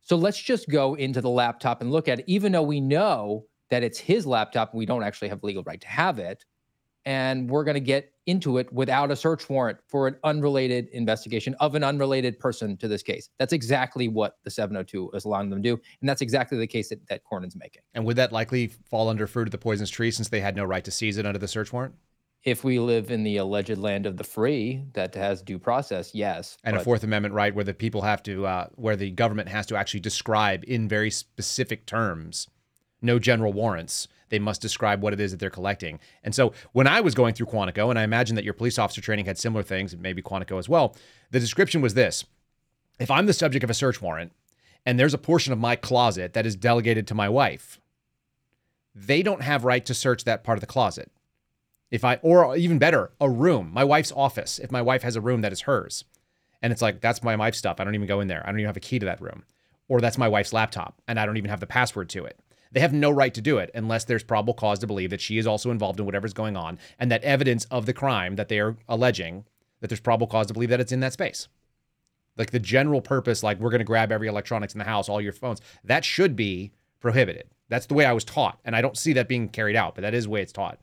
So let's just go into the laptop and look at it, even though we know that it's his laptop and we don't actually have legal right to have it. And we're going to get into it without a search warrant for an unrelated investigation of an unrelated person to this case. That's exactly what the seven oh two is allowing them to do. And that's exactly the case that, that Cornyn's making. And would that likely fall under fruit of the poisonous tree since they had no right to seize it under the search warrant? If we live in the alleged land of the free that has due process, yes. And a Fourth Amendment right where the people have to, uh, where the government has to actually describe in very specific terms, no general warrants. They must describe what it is that they're collecting. And so when I was going through Quantico, and I imagine that your police officer training had similar things, and maybe Quantico as well, the description was this. If I'm the subject of a search warrant and there's a portion of my closet that is delegated to my wife, they don't have right to search that part of the closet. If I, or even better, a room, my wife's office, if my wife has a room that is hers, and it's like, that's my wife's stuff. I don't even go in there. I don't even have a key to that room. Or that's my wife's laptop, and I don't even have the password to it. They have no right to do it unless there's probable cause to believe that she is also involved in whatever's going on and that evidence of the crime that they are alleging, that there's probable cause to believe that it's in that space. Like the general purpose, like we're going to grab every electronics in the house, all your phones, that should be prohibited. That's the way I was taught. And I don't see that being carried out, but that is the way it's taught.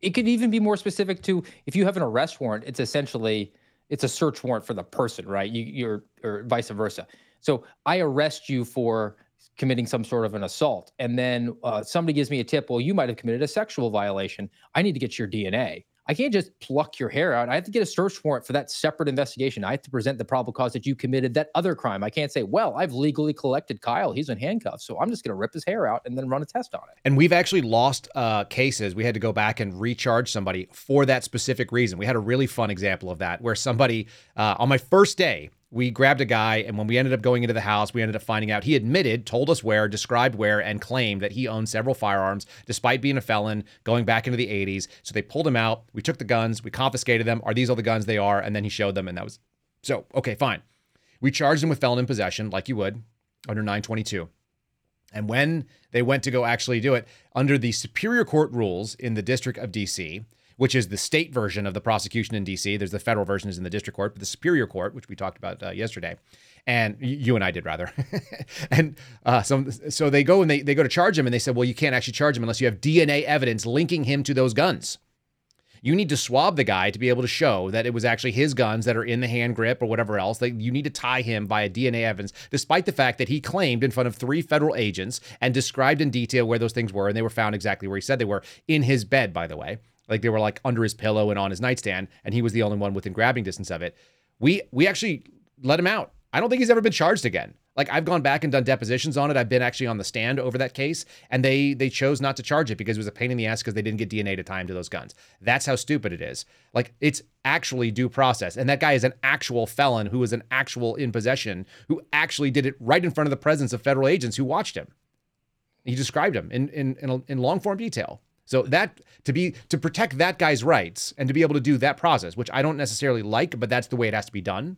It could even be more specific to if you have an arrest warrant, it's essentially, it's a search warrant for the person, right? You, you're, or vice versa. So I arrest you for committing some sort of an assault. And then uh, somebody gives me a tip, well, you might have committed a sexual violation. I need to get your D N A. I can't just pluck your hair out. I have to get a search warrant for that separate investigation. I have to present the probable cause that you committed that other crime. I can't say, well, I've legally collected Kyle. He's in handcuffs. So I'm just going to rip his hair out and then run a test on it. And we've actually lost uh, cases. We had to go back and recharge somebody for that specific reason. We had a really fun example of that where somebody uh, on my first day, we grabbed a guy, and when we ended up going into the house, we ended up finding out he admitted, told us where, described where, and claimed that he owned several firearms, despite being a felon, going back into the eighties. So they pulled him out. We took the guns. We confiscated them. Are these all the guns? They are. And then he showed them, and that was... So, okay, fine. We charged him with felon in possession, like you would, under nine twenty-two. And when they went to go actually do it, under the Superior Court rules in the District of D C, which is the state version of the prosecution in D C. There's the federal version is in the district court, but the Superior Court, which we talked about uh, yesterday, and you and I did rather. and uh, so, so they go and they, they go to charge him and they said, well, you can't actually charge him unless you have D N A evidence linking him to those guns. You need to swab the guy to be able to show that it was actually his guns that are in the hand grip or whatever else. They, you need to tie him by a D N A evidence, despite the fact that he claimed in front of three federal agents and described in detail where those things were. And they were found exactly where he said they were in his bed, by the way. Like they were like under his pillow and on his nightstand, and he was the only one within grabbing distance of it. We we actually let him out. I don't think he's ever been charged again. Like, I've gone back and done depositions on it. I've been actually on the stand over that case, and they they chose not to charge it because it was a pain in the ass because they didn't get D N A to tie him to those guns. That's how stupid it is. Like, it's actually due process. And that guy is an actual felon who is an actual in possession, who actually did it right in front of the presence of federal agents who watched him. He described him in in in, in long form detail. So that to be to protect that guy's rights and to be able to do that process, which I don't necessarily like, but that's the way it has to be done.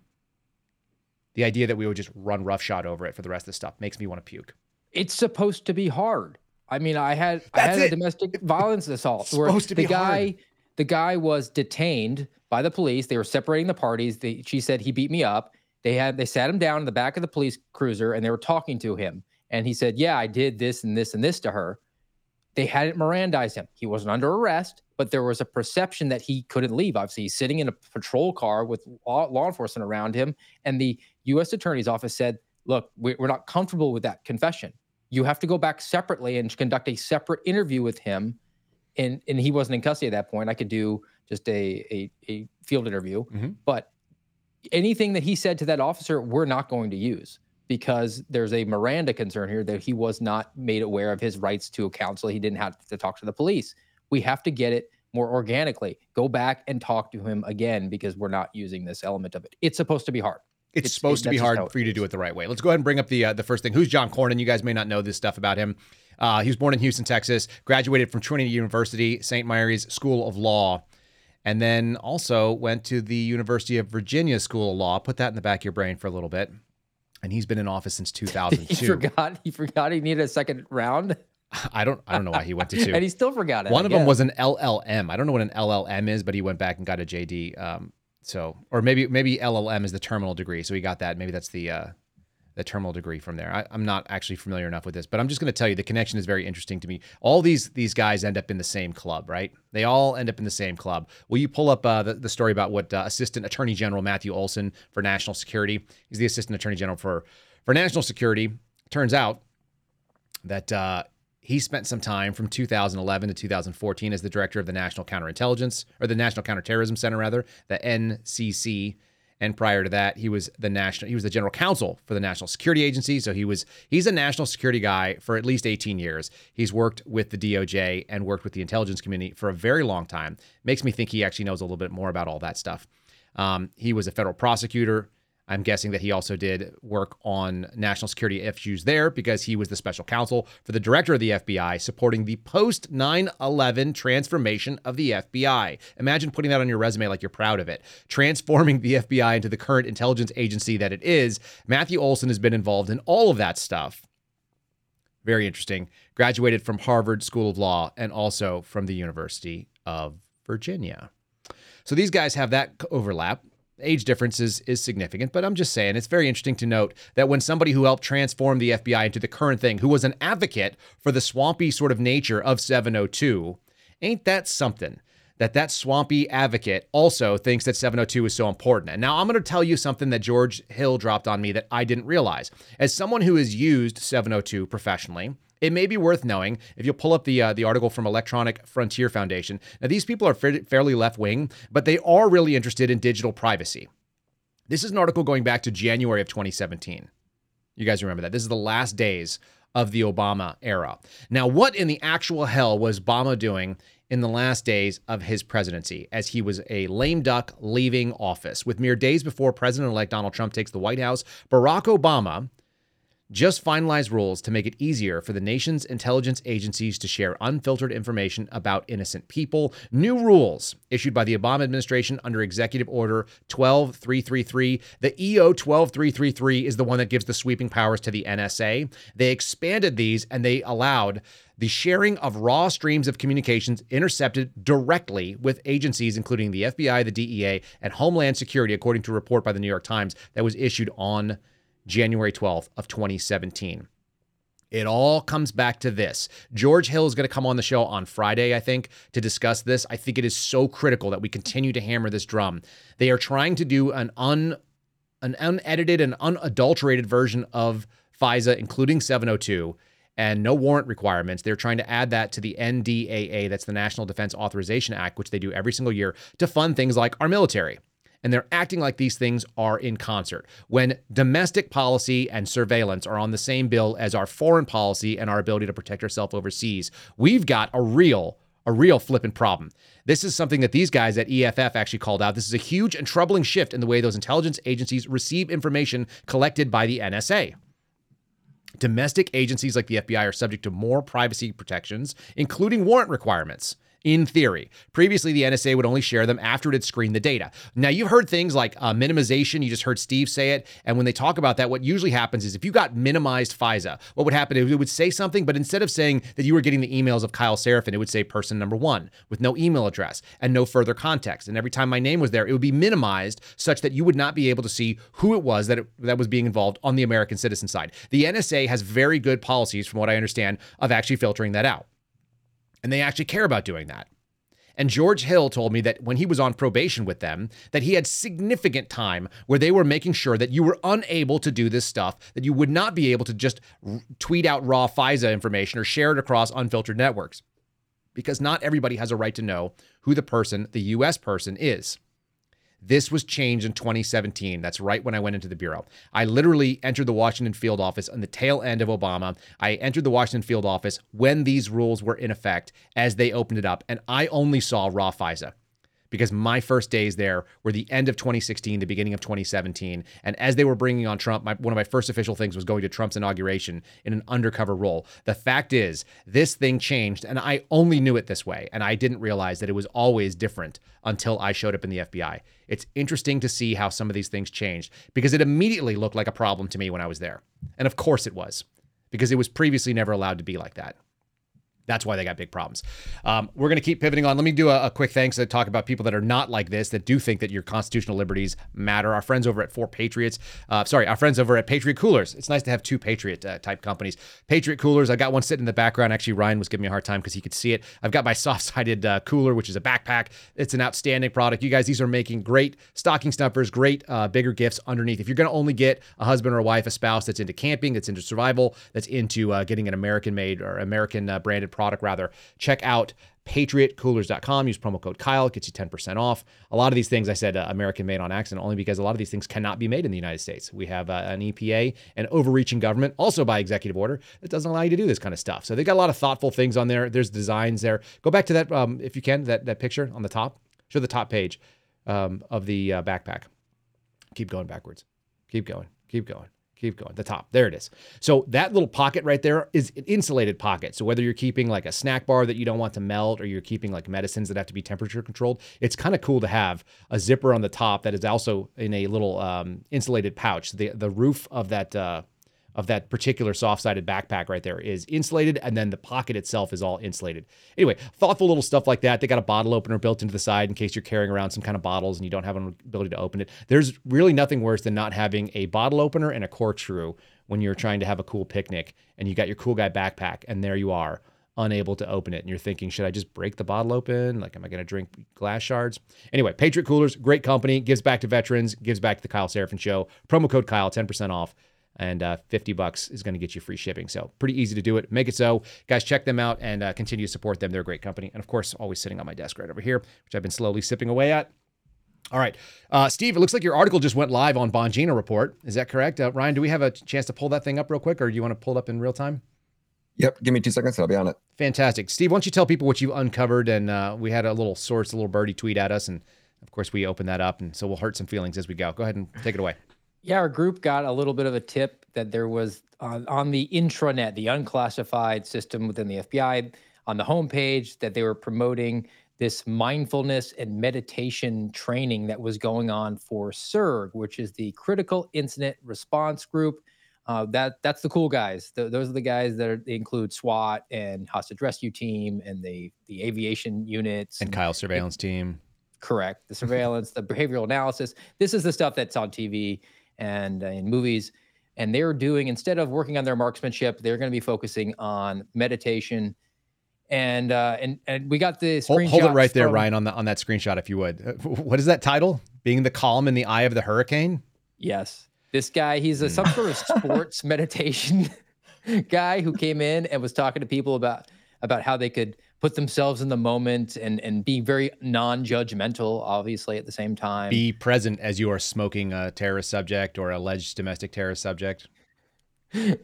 The idea that we would just run roughshod over it for the rest of the stuff makes me want to puke. It's supposed to be hard. I mean, I had That's I had it. a domestic violence assault it's where supposed to the be guy hard. the guy was detained by the police. They were separating the parties. They, she said he beat me up. They had they sat him down in the back of the police cruiser and they were talking to him. And he said, "Yeah, I did this and this and this to her." They hadn't Mirandized him. He wasn't under arrest, but there was a perception that he couldn't leave. Obviously, he's sitting in a patrol car with law, law enforcement around him. And the U S Attorney's Office said, look, we're not comfortable with that confession. You have to go back separately and conduct a separate interview with him. And and he wasn't in custody at that point. I could do just a, a, a field interview. Mm-hmm. But anything that he said to that officer, we're not going to use, because there's a Miranda concern here that he was not made aware of his rights to a counsel. He didn't have to talk to the police. We have to get it more organically. Go back and talk to him again, because we're not using this element of it. It's supposed to be hard. It's, it's supposed it, to be hard for you to do it the right way. Let's go ahead and bring up the uh, the first thing. Who's John Cornyn? You guys may not know this stuff about him. Uh, he was born in Houston, Texas, graduated from Trinity University, Saint Mary's School of Law, and then also went to the University of Virginia School of Law. Put that in the back of your brain for a little bit. And he's been in office since two thousand two. He forgot. He forgot he needed a second round. I don't. I don't know why he went to two. And he still forgot it. One I of guess. them was an L L M. I don't know what an L L M is, but he went back and got a J D. Um, so, or maybe maybe L L M is the terminal degree. So he got that. Maybe that's the uh, the terminal degree from there. I, I'm not actually familiar enough with this, but I'm just going to tell you the connection is very interesting to me. All these these guys end up in the same club, right? They all end up in the same club. Will you pull up uh, the, the story about what uh, Assistant Attorney General Matthew Olson for National Security? He's the Assistant Attorney General for, for National Security. Turns out that uh, he spent some time from two thousand eleven to two thousand fourteen as the director of the National Counterintelligence, or the National Counterterrorism Center, rather, the N C C. And prior to that, he was the national he was the general counsel for the National Security Agency. So he was he's a national security guy for at least eighteen years. He's worked with the D O J and worked with the intelligence community for a very long time. Makes me think he actually knows a little bit more about all that stuff. Um, he was a federal prosecutor. I'm guessing that he also did work on national security issues there, because he was the special counsel for the director of the F B I, supporting the post nine eleven transformation of the F B I. Imagine putting that on your resume like you're proud of it. Transforming the F B I into the current intelligence agency that it is. Matthew Olson has been involved in all of that stuff. Very interesting. Graduated from Harvard School of Law and also from the University of Virginia. So these guys have that overlap. Age differences is significant, but I'm just saying it's very interesting to note that when somebody who helped transform the F B I into the current thing, who was an advocate for the swampy sort of nature of seven oh two, ain't that something that that swampy advocate also thinks that seven oh two is so important. And now I'm going to tell you something that George Hill dropped on me that I didn't realize. As someone who has used seven oh two professionally, it may be worth knowing, if you'll pull up the uh, the article from Electronic Frontier Foundation. Now, these people are fa- fairly left-wing, but they are really interested in digital privacy. This is an article going back to January of twenty seventeen. You guys remember that. This is the last days of the Obama era. Now, what in the actual hell was Obama doing in the last days of his presidency, as he was a lame duck leaving office? With mere days before President-elect Donald Trump takes the White House, Barack Obama just finalized rules to make it easier for the nation's intelligence agencies to share unfiltered information about innocent people. New rules issued by the Obama administration under Executive Order one two three three three. The E O one two three three three is the one that gives the sweeping powers to the N S A. They expanded these, and they allowed the sharing of raw streams of communications intercepted directly with agencies, including the F B I, the D E A, and Homeland Security, according to a report by the New York Times that was issued on January twelfth of twenty seventeen. It all comes back to this. George Hill is going to come on the show on Friday, I think, to discuss this. I think it is so critical that we continue to hammer this drum. They are trying to do an un, an unedited and unadulterated version of FISA, including seven oh two, and no warrant requirements. They're trying to add that to the N D A A, that's the National Defense Authorization Act, which they do every single year to fund things like our military. and they're acting like these things are in concert. When domestic policy and surveillance are on the same bill as our foreign policy and our ability to protect ourselves overseas, we've got a real a real flippin' problem. This is something that these guys at E F F actually called out. This is a huge and troubling shift in the way those intelligence agencies receive information collected by the N S A. Domestic agencies like the F B I are subject to more privacy protections, including warrant requirements. In theory, previously, the N S A would only share them after it had screened the data. Now, you've heard things like uh, minimization. You just heard Steve say it. And when they talk about that, what usually happens is if you got minimized FISA, what would happen? It would say something, but instead of saying that you were getting the emails of Kyle Seraphin, it would say person number one with no email address and no further context. And every time my name was there, it would be minimized such that you would not be able to see who it was that it, that was being involved on the American citizen side. The N S A has very good policies, from what I understand, of actually filtering that out. And they actually care about doing that. And George Hill told me that when he was on probation with them, that he had significant time where they were making sure that you were unable to do this stuff, that you would not be able to just tweet out raw FISA information or share it across unfiltered networks, because not everybody has a right to know who the person, the U S person, is. This was changed in twenty seventeen. That's right when I went into the Bureau. I literally entered the Washington field office on the tail end of Obama. I entered the Washington field office when these rules were in effect as they opened it up. And I only saw raw FISA because my first days there were the end of twenty sixteen, the beginning of twenty seventeen. And as they were bringing on Trump, my, one of my first official things was going to Trump's inauguration in an undercover role. The fact is, this thing changed and I only knew it this way. And I didn't realize that it was always different until I showed up in the F B I. It's interesting to see how some of these things changed because it immediately looked like a problem to me when I was there. And of course it was, because it was previously never allowed to be like that. That's why they got big problems. Um, we're going to keep pivoting on. Let me do a, a quick thanks to talk about people that are not like this, that do think that your constitutional liberties matter. Our friends over at four Patriots, uh, sorry, our friends over at Patriot Coolers. It's nice to have two Patriot uh, type companies. Patriot Coolers, I got one sitting in the background. Actually, Ryan was giving me a hard time because he could see it. I've got my soft-sided uh, cooler, which is a backpack. It's an outstanding product. You guys, these are making great stocking stuffers, great uh, bigger gifts underneath. If you're going to only get a husband or a wife, a spouse that's into camping, that's into survival, that's into uh, getting an American-made or American-branded product, product rather, check out patriot coolers dot com. Use promo code Kyle. It gets you ten percent off. A lot of these things, I said uh, American made on accident, only because a lot of these things cannot be made in the United States. We have uh, an E P A and overreaching government, also by executive order, that doesn't allow you to do this kind of stuff. So they got a lot of thoughtful things on there. There's designs there. Go back to that, um, if you can, that, that picture on the top. Show the top page um, of the uh, backpack. Keep going backwards. Keep going. Keep going. Keep going. The top. There it is. So that little pocket right there is an insulated pocket. So whether you're keeping like a snack bar that you don't want to melt, or you're keeping like medicines that have to be temperature controlled, it's kind of cool to have a zipper on the top that is also in a little um, insulated pouch. The the roof of that uh, of that particular soft-sided backpack right there is insulated, and then the pocket itself is all insulated. Anyway, thoughtful little stuff like that. They got a bottle opener built into the side in case you're carrying around some kind of bottles and you don't have an ability to open it. There's really nothing worse than not having a bottle opener and a corkscrew when you're trying to have a cool picnic and you got your cool guy backpack and there you are, unable to open it. And you're thinking, should I just break the bottle open? Like, am I going to drink glass shards? Anyway, Patriot Coolers, great company, gives back to veterans, gives back to the Kyle Seraphin Show. Promo code Kyle, ten percent off. And uh, fifty bucks is going to get you free shipping. So pretty easy to do it. Make it so. Guys, check them out and uh, continue to support them. They're a great company. And, of course, always sitting on my desk right over here, which I've been slowly sipping away at. All right. Uh, Steve, it looks like your article just went live on Bongino Report. Is that correct? Uh, Ryan, do we have a chance to pull that thing up real quick, or do you want to pull it up in real time? Yep. Give me two seconds. I'll be on it. Fantastic. Steve, why don't you tell people what you uncovered? And uh, we had a little source, a little birdie tweet at us. And, of course, we opened that up. And so we'll hurt some feelings as we go. Go ahead and take it away. Yeah, our group got a little bit of a tip that there was on, on the intranet, the unclassified system within the F B I, on the homepage, that they were promoting this mindfulness and meditation training that was going on for C I R G, which is the Critical Incident Response Group. Uh, that that's the cool guys. The, those are the guys that are, they include SWAT and Hostage Rescue Team and the the aviation units and, and Kyle's surveillance it, team. Correct. The surveillance, the behavioral analysis. This is the stuff that's on T V and in movies, and they're doing, instead of working on their marksmanship, they're going to be focusing on meditation. And uh, and and we got the screenshot. Hold, hold it right from, there, Ryan, on the on that screenshot, if you would. What is that title? Being the Calm in the Eye of the Hurricane. Yes, this guy, he's a some sort of sports meditation guy who came in and was talking to people about about how they could put themselves in the moment and and be very non-judgmental, obviously, at the same time. Be present as you are smoking a terrorist subject or alleged domestic terrorist subject. Man,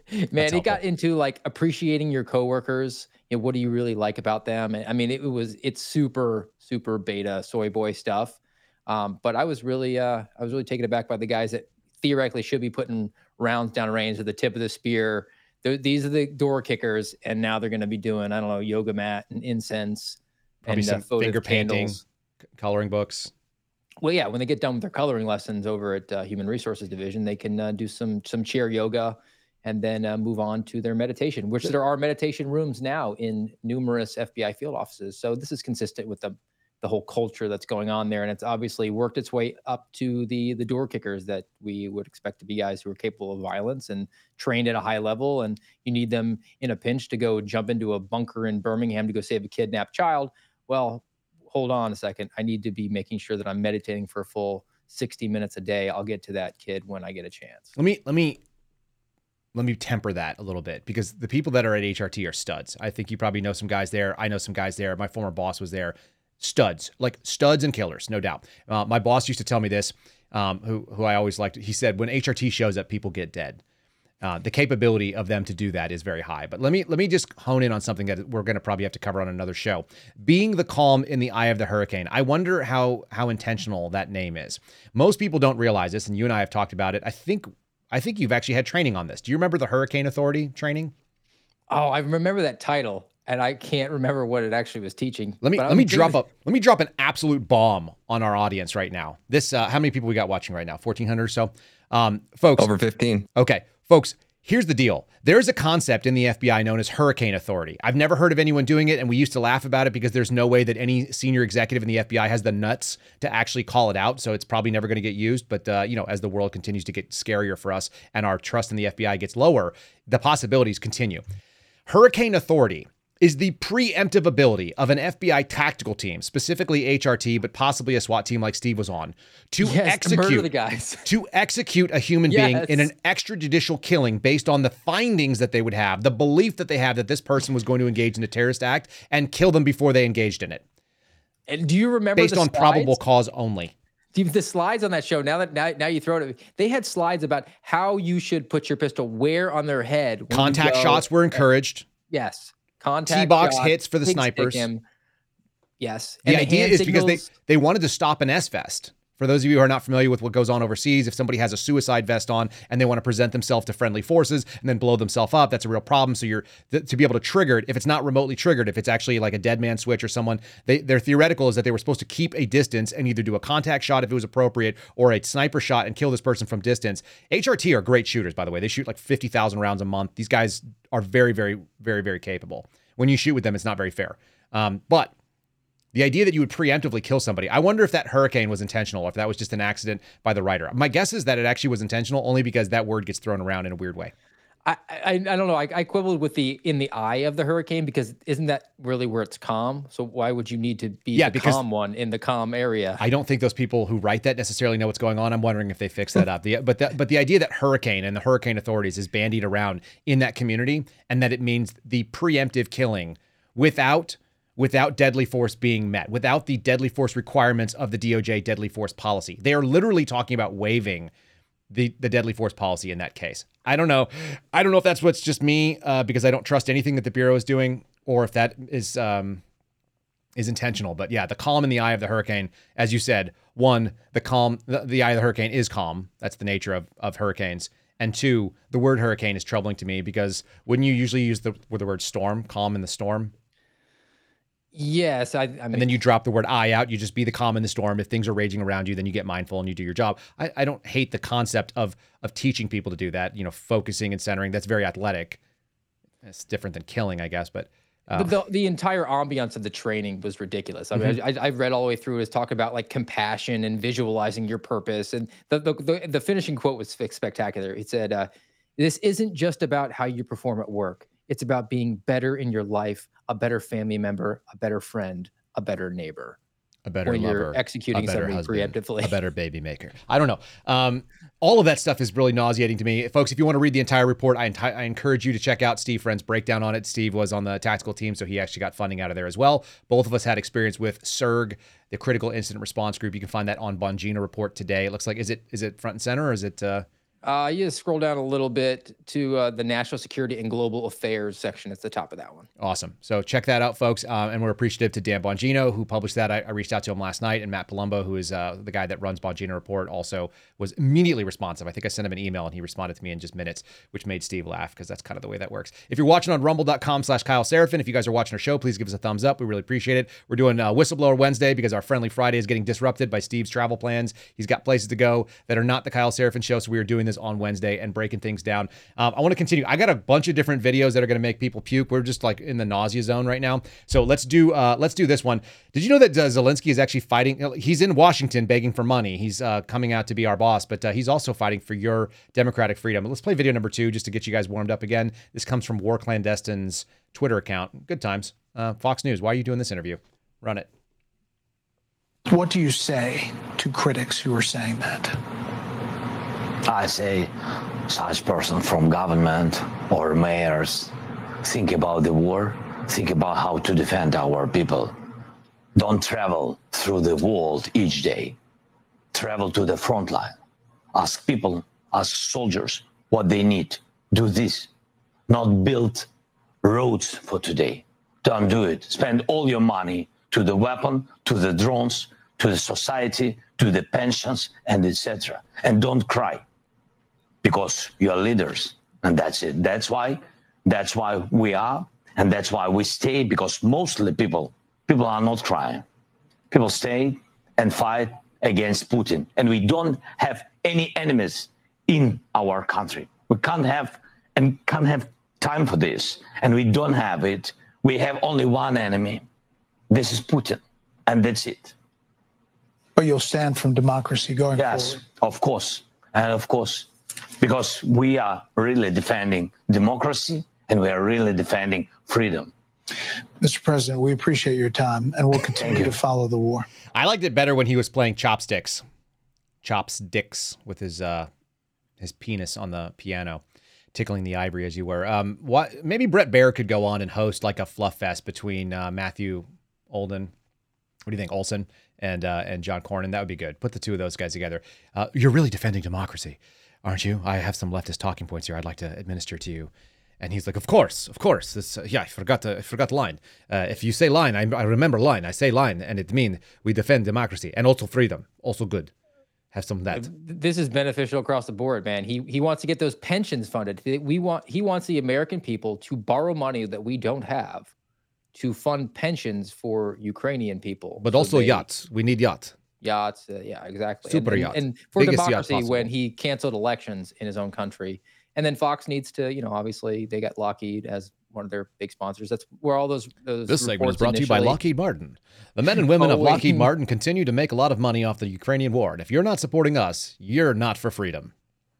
it got into like appreciating your coworkers. You know, what do you really like about them? And I mean, it was it's super, super beta soy boy stuff. Um, but I was really uh, I was really taken aback by the guys that theoretically should be putting rounds down range at the tip of the spear. They're, these are the door kickers, and now they're going to be doing, I don't know, yoga mat and incense. Probably and some uh, finger painting, coloring books. Well, yeah, when they get done with their coloring lessons over at uh, Human Resources Division, they can uh, do some some chair yoga and then uh, move on to their meditation, which there are meditation rooms now in numerous F B I field offices. So this is consistent with the the whole culture that's going on there, and it's obviously worked its way up to the the door kickers that we would expect to be guys who are capable of violence and trained at a high level, and you need them in a pinch to go jump into a bunker in Birmingham to go save a kidnapped child. Well, hold on a second. I need to be making sure that I'm meditating for a full sixty minutes a day. I'll get to that kid when I get a chance. Let me let me let me temper that a little bit, because the people that are at H R T are studs. I think you probably know some guys there. I know some guys there. My former boss was there. Studs, like studs and killers, no doubt. Uh, my boss used to tell me this, um, who who I always liked. He said, when H R T shows up, people get dead. Uh, the capability of them to do that is very high. But let me let me just hone in on something that we're going to probably have to cover on another show. Being the calm in the eye of the hurricane. I wonder how how intentional that name is. Most people don't realize this, and you and I have talked about it. I think I think you've actually had training on this. Do you remember the Hurricane Authority training? Oh, I remember that title. And I can't remember what it actually was teaching. Let me let me drop up. Let me drop an absolute bomb on our audience right now. This uh, how many people we got watching right now? fourteen hundred or so, um, folks. Over fifteen. Okay, folks. Here's the deal. There's a concept in the F B I known as Hurricane Authority. I've never heard of anyone doing it, and we used to laugh about it because there's no way that any senior executive in the F B I has the nuts to actually call it out, so it's probably never going to get used. But uh, you know, as the world continues to get scarier for us and our trust in the F B I gets lower, the possibilities continue. Hurricane Authority is the preemptive ability of an F B I tactical team, specifically H R T, but possibly a SWAT team like Steve was on, to yes, execute to, the guys. to execute a human yes. being in an extrajudicial killing based on the findings that they would have, the belief that they have that this person was going to engage in a terrorist act and kill them before they engaged in it. And do you remember based the on slides? Probable cause only? The slides on that show, now that now, now you throw it, they had slides about how you should put your pistol where on their head. Contact shots were encouraged. Yes. Contact T-box shot, hits for the snipers. Yes. And the, the idea is signals, because they, they wanted to stop an S-Fest. For those of you who are not familiar with what goes on overseas, if somebody has a suicide vest on and they want to present themselves to friendly forces and then blow themselves up, that's a real problem. So you're th- to be able to trigger it, if it's not remotely triggered, if it's actually like a dead man switch or someone, they, their theoretical is that they were supposed to keep a distance and either do a contact shot if it was appropriate or a sniper shot and kill this person from distance. H R T are great shooters, by the way. They shoot like fifty thousand rounds a month. These guys are very, very, very, very capable. When you shoot with them, it's not very fair. Um, but the idea that you would preemptively kill somebody, I wonder if that hurricane was intentional or if that was just an accident by the writer. My guess is that it actually was intentional only because that word gets thrown around in a weird way. I I, I don't know. I, I quibbled with the in the eye of the hurricane because isn't that really where it's calm? So why would you need to be yeah, the calm one in the calm area? I don't think those people who write that necessarily know what's going on. I'm wondering if they fix that up. The, but, the, but the idea that hurricane and the hurricane authorities is bandied around in that community and that it means the preemptive killing without... without deadly force being met, without the deadly force requirements of the D O J deadly force policy. They are literally talking about waiving the, the deadly force policy in that case. I don't know. I don't know if that's what's just me uh, because I don't trust anything that the Bureau is doing or if that is um, is intentional. But yeah, the calm in the eye of the hurricane, as you said, one, the calm, the, the eye of the hurricane is calm. That's the nature of, of hurricanes. And two, the word hurricane is troubling to me because wouldn't you usually use the, the word storm, calm in the storm? Yes. I, I mean, and then you drop the word I out. You just be the calm in the storm. If things are raging around you, then you get mindful and you do your job. I, I don't hate the concept of of teaching people to do that, you know, focusing and centering. That's very athletic. It's different than killing, I guess. But, uh, but the, the entire ambiance of the training was ridiculous. I mean, mm-hmm. I, I read all the way through. It was talking about like compassion and visualizing your purpose. And the, the, the, the finishing quote was spectacular. It said, uh, this isn't just about how you perform at work. It's about being better in your life, a better family member, a better friend, a better neighbor. a better when lover, you're executing a better husband, preemptively. A better baby maker. I don't know. Um, all of that stuff is really nauseating to me. Folks, if you want to read the entire report, I, enti- I encourage you to check out Steve Friend's breakdown on it. Steve was on the tactical team, so he actually got funding out of there as well. Both of us had experience with C I R G, the Critical Incident Response Group. You can find that on Bongino Report today. It looks like, is it is it front and center or is it... Uh, Uh, you just scroll down a little bit to uh, the National Security and Global Affairs section at the top of that one. Awesome. So check that out, folks. Uh, and we're appreciative to Dan Bongino, who published that. I, I reached out to him last night. And Matt Palumbo, who is uh, the guy that runs Bongino Report, also was immediately responsive. I think I sent him an email, and he responded to me in just minutes, which made Steve laugh, because that's kind of the way that works. If you're watching on rumble.com slash Kyle Seraphin, if you guys are watching our show, please give us a thumbs up. We really appreciate it. We're doing uh, Whistleblower Wednesday because our Friendly Friday is getting disrupted by Steve's travel plans. He's got places to go that are not the Kyle Seraphin show, so we are doing this on Wednesday and breaking things down. Um, I want to continue. I got a bunch of different videos that are going to make people puke. We're just like in the nausea zone right now. So let's do uh, let's do this one. Did you know that uh, Zelensky is actually fighting? He's in Washington begging for money. He's uh, coming out to be our boss, but uh, he's also fighting for your democratic freedom. Let's play video number two just to get you guys warmed up again. This comes from War Clandestine's Twitter account. Good times. Uh, Fox News, why are you doing this interview? Run it. What do you say to critics who are saying that? I say such person from government or mayors, think about the war, think about how to defend our people. Don't travel through the world each day. Travel to the front line. Ask people, ask soldiers what they need. Do this. Not build roads for today. Don't do it. Spend all your money to the weapon, to the drones, to the society, to the pensions, and et cetera. And don't cry. Because you are leaders, and that's it. That's why, that's why we are, and that's why we stay. Because mostly people, people are not crying. People stay and fight against Putin, and we don't have any enemies in our country. We can't have and can't have time for this, and we don't have it. We have only one enemy. This is Putin, and that's it. But you'll stand from democracy going yes, forward. Yes, of course, and of course. Because we are really defending democracy, and we are really defending freedom. Mister President, we appreciate your time, and we'll continue to follow the war. I liked it better when he was playing chopsticks. Chopsticks with his uh, his penis on the piano, tickling the ivory as you were. Um, what, maybe Brett Baer could go on and host like a fluff fest between uh, Matthew Olden. What do you think, Olson? And, uh, and John Cornyn. That would be good. Put the two of those guys together. Uh, you're really defending democracy, aren't you? I have some leftist talking points here I'd like to administer to you. And he's like, of course, of course. This, uh, yeah, I forgot uh, I forgot line. Uh, if you say line, I, I remember line. I say line, and it means we defend democracy and also freedom. Also good. Have some of that. This is beneficial across the board, man. He he wants to get those pensions funded. We want He wants the American people to borrow money that we don't have to fund pensions for Ukrainian people. But so also they, yachts. We need yachts. Yachts, uh, yeah, exactly. Super and, yachts. And, and for biggest democracy, when he canceled elections in his own country. And then Fox needs to, you know, obviously they got Lockheed as one of their big sponsors. That's where all those those This segment is brought initially. to you by Lockheed Martin. The men and women oh, of Lockheed wait. Martin continue to make a lot of money off the Ukrainian war. And if you're not supporting us, you're not for freedom.